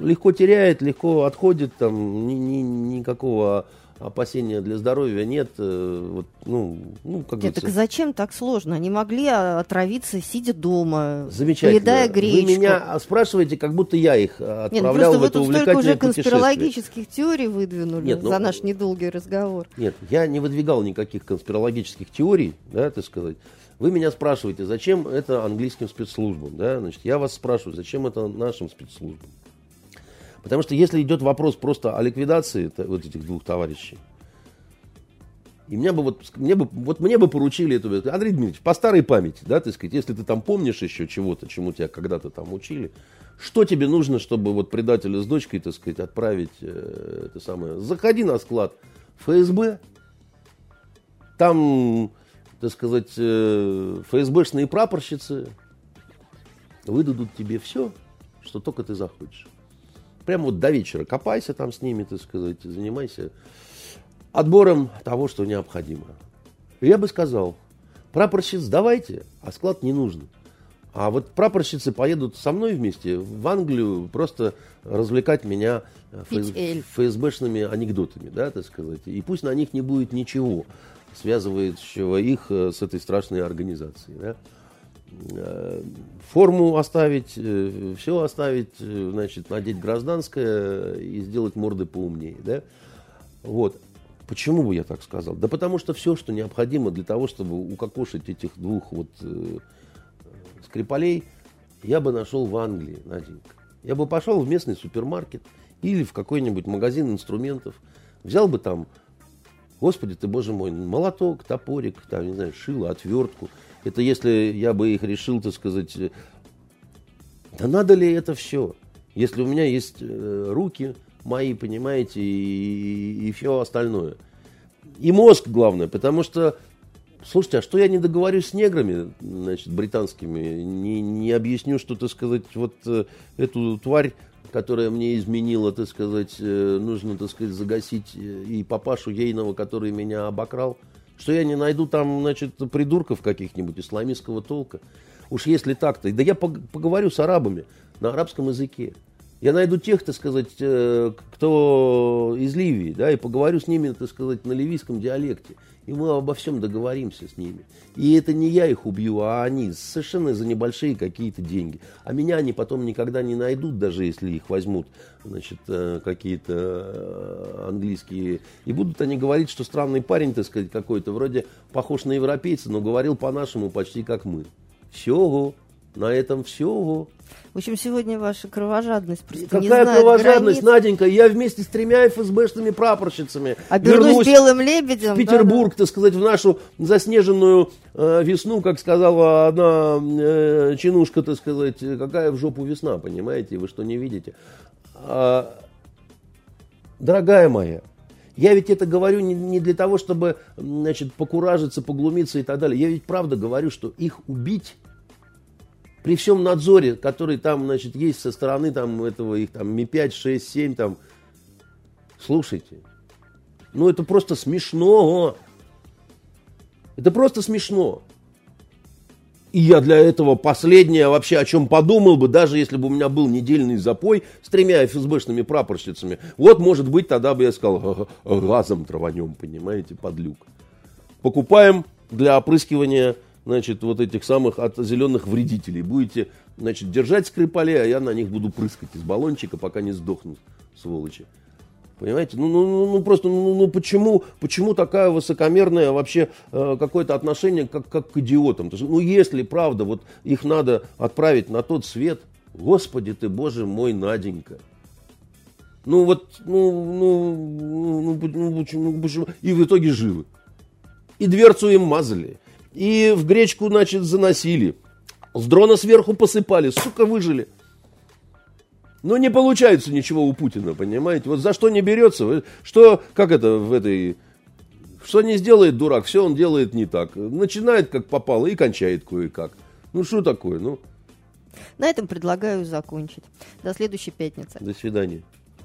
Легко теряет, легко отходит, там ни, ни, никакого опасения для здоровья нет. Вот, ну, ну, как нет, так зачем так сложно? Они могли отравиться, сидя дома, поедая гречку. Вы меня спрашиваете, как будто я их отправлял нет, в это увлекательное путешествие. Нет, просто вы тут столько уже конспирологических теорий выдвинули нет, ну, за наш недолгий разговор. Нет, я не выдвигал никаких конспирологических теорий, да, так сказать. Вы меня спрашиваете, зачем это английским спецслужбам, да? Значит, я вас спрашиваю, зачем это нашим спецслужбам? Потому что если идет вопрос просто о ликвидации вот этих двух товарищей, и меня бы вот, мне бы, вот мне бы поручили эту... Андрей Дмитриевич, по старой памяти, да, так сказать, если ты там помнишь еще чего-то, чему тебя когда-то там учили, что тебе нужно, чтобы вот предателя с дочкой, так сказать, отправить э, это самое... Заходи на склад эф эс бэ, там, так сказать, э, эф эс бэшные прапорщицы выдадут тебе все, что только ты захочешь. Прямо вот до вечера копайся там с ними, так сказать, занимайся отбором того, что необходимо. И я бы сказал, прапорщиц давайте, а склад не нужен. А вот прапорщицы поедут со мной вместе в Англию просто развлекать меня эф эс бэшными анекдотами, да, так сказать. И пусть на них не будет ничего, связывающего их с этой страшной организацией, да. Форму оставить, все оставить, значит, надеть гражданское и сделать морды поумнее, да? Вот. Почему бы я так сказал? Да потому что все, что необходимо для того, чтобы укокошить этих двух вот э, Скрипалей, я бы нашел в Англии, Наденька. Я бы пошел в местный супермаркет или в какой-нибудь магазин инструментов, взял бы там, господи ты, боже мой, молоток, топорик, там, не знаю, шило, отвертку. Это если я бы их решил, так сказать, да надо ли это все? Если у меня есть руки мои, понимаете, и, и все остальное. И мозг, главное, потому что, слушайте, а что я не договорюсь с неграми, значит, британскими, не, не объясню, что, так сказать, вот эту тварь, которая мне изменила, так сказать, нужно, так сказать, загасить, и папашу Ейнова, который меня обокрал. Что я не найду там, значит, придурков каких-нибудь исламистского толка. Уж если так-то. Да я поговорю с арабами на арабском языке. Я найду тех, так сказать, кто из Ливии, да, и поговорю с ними, так сказать, на ливийском диалекте. И мы обо всем договоримся с ними. И это не я их убью, а они совершенно за небольшие какие-то деньги. А меня они потом никогда не найдут, даже если их возьмут, значит, какие-то английские. И будут они говорить, что странный парень, так сказать, какой-то, вроде похож на европейца, но говорил по-нашему почти как мы. Всего. На этом все. В общем, сегодня ваша кровожадность просто какая не знает границ. Какая кровожадность, Наденька? Я вместе с тремя эф эс бэшными прапорщицами обернусь вернусь белым лебедем, в Петербург, да, да. так сказать, в нашу заснеженную э, весну, как сказала одна э, чинушка, так сказать, какая в жопу весна, понимаете? Вы что, не видите? А, дорогая моя, я ведь это говорю не, не для того, чтобы, значит, покуражиться, поглумиться и так далее. Я ведь правда говорю, что их убить... При всем надзоре, который там, значит, есть со стороны там, этого их там эм и пять, шесть, семь, там, слушайте, ну это просто смешно, это просто смешно. И я для этого последнее вообще о чем подумал бы, даже если бы у меня был недельный запой с тремя эф эс бэшными прапорщицами, вот, может быть, тогда бы я сказал, газом траванем, понимаете, под люк. Покупаем для опрыскивания... Значит, вот этих самых от зеленых вредителей. Будете, значит, держать Скрипали, а я на них буду прыскать из баллончика, пока не сдохнут, сволочи. Понимаете? Ну, ну, ну просто, ну, ну почему, почему такая высокомерная вообще э, какое-то отношение как, как к идиотам? То есть, ну, если, правда, вот их надо отправить на тот свет, Господи ты, Боже мой, Наденька. Ну вот, ну, ну, ну, ну, ну, ну, и в итоге живы. И дверцу им мазали, и в гречку, значит, заносили, с дрона сверху посыпали, сука, выжили. Но не получается ничего у Путина, понимаете? Вот за что не берется, что, как это в этой... Что не сделает дурак, все он делает не так. Начинает как попало и кончает кое-как. Ну что такое, ну? На этом предлагаю закончить. До следующей пятницы. До свидания.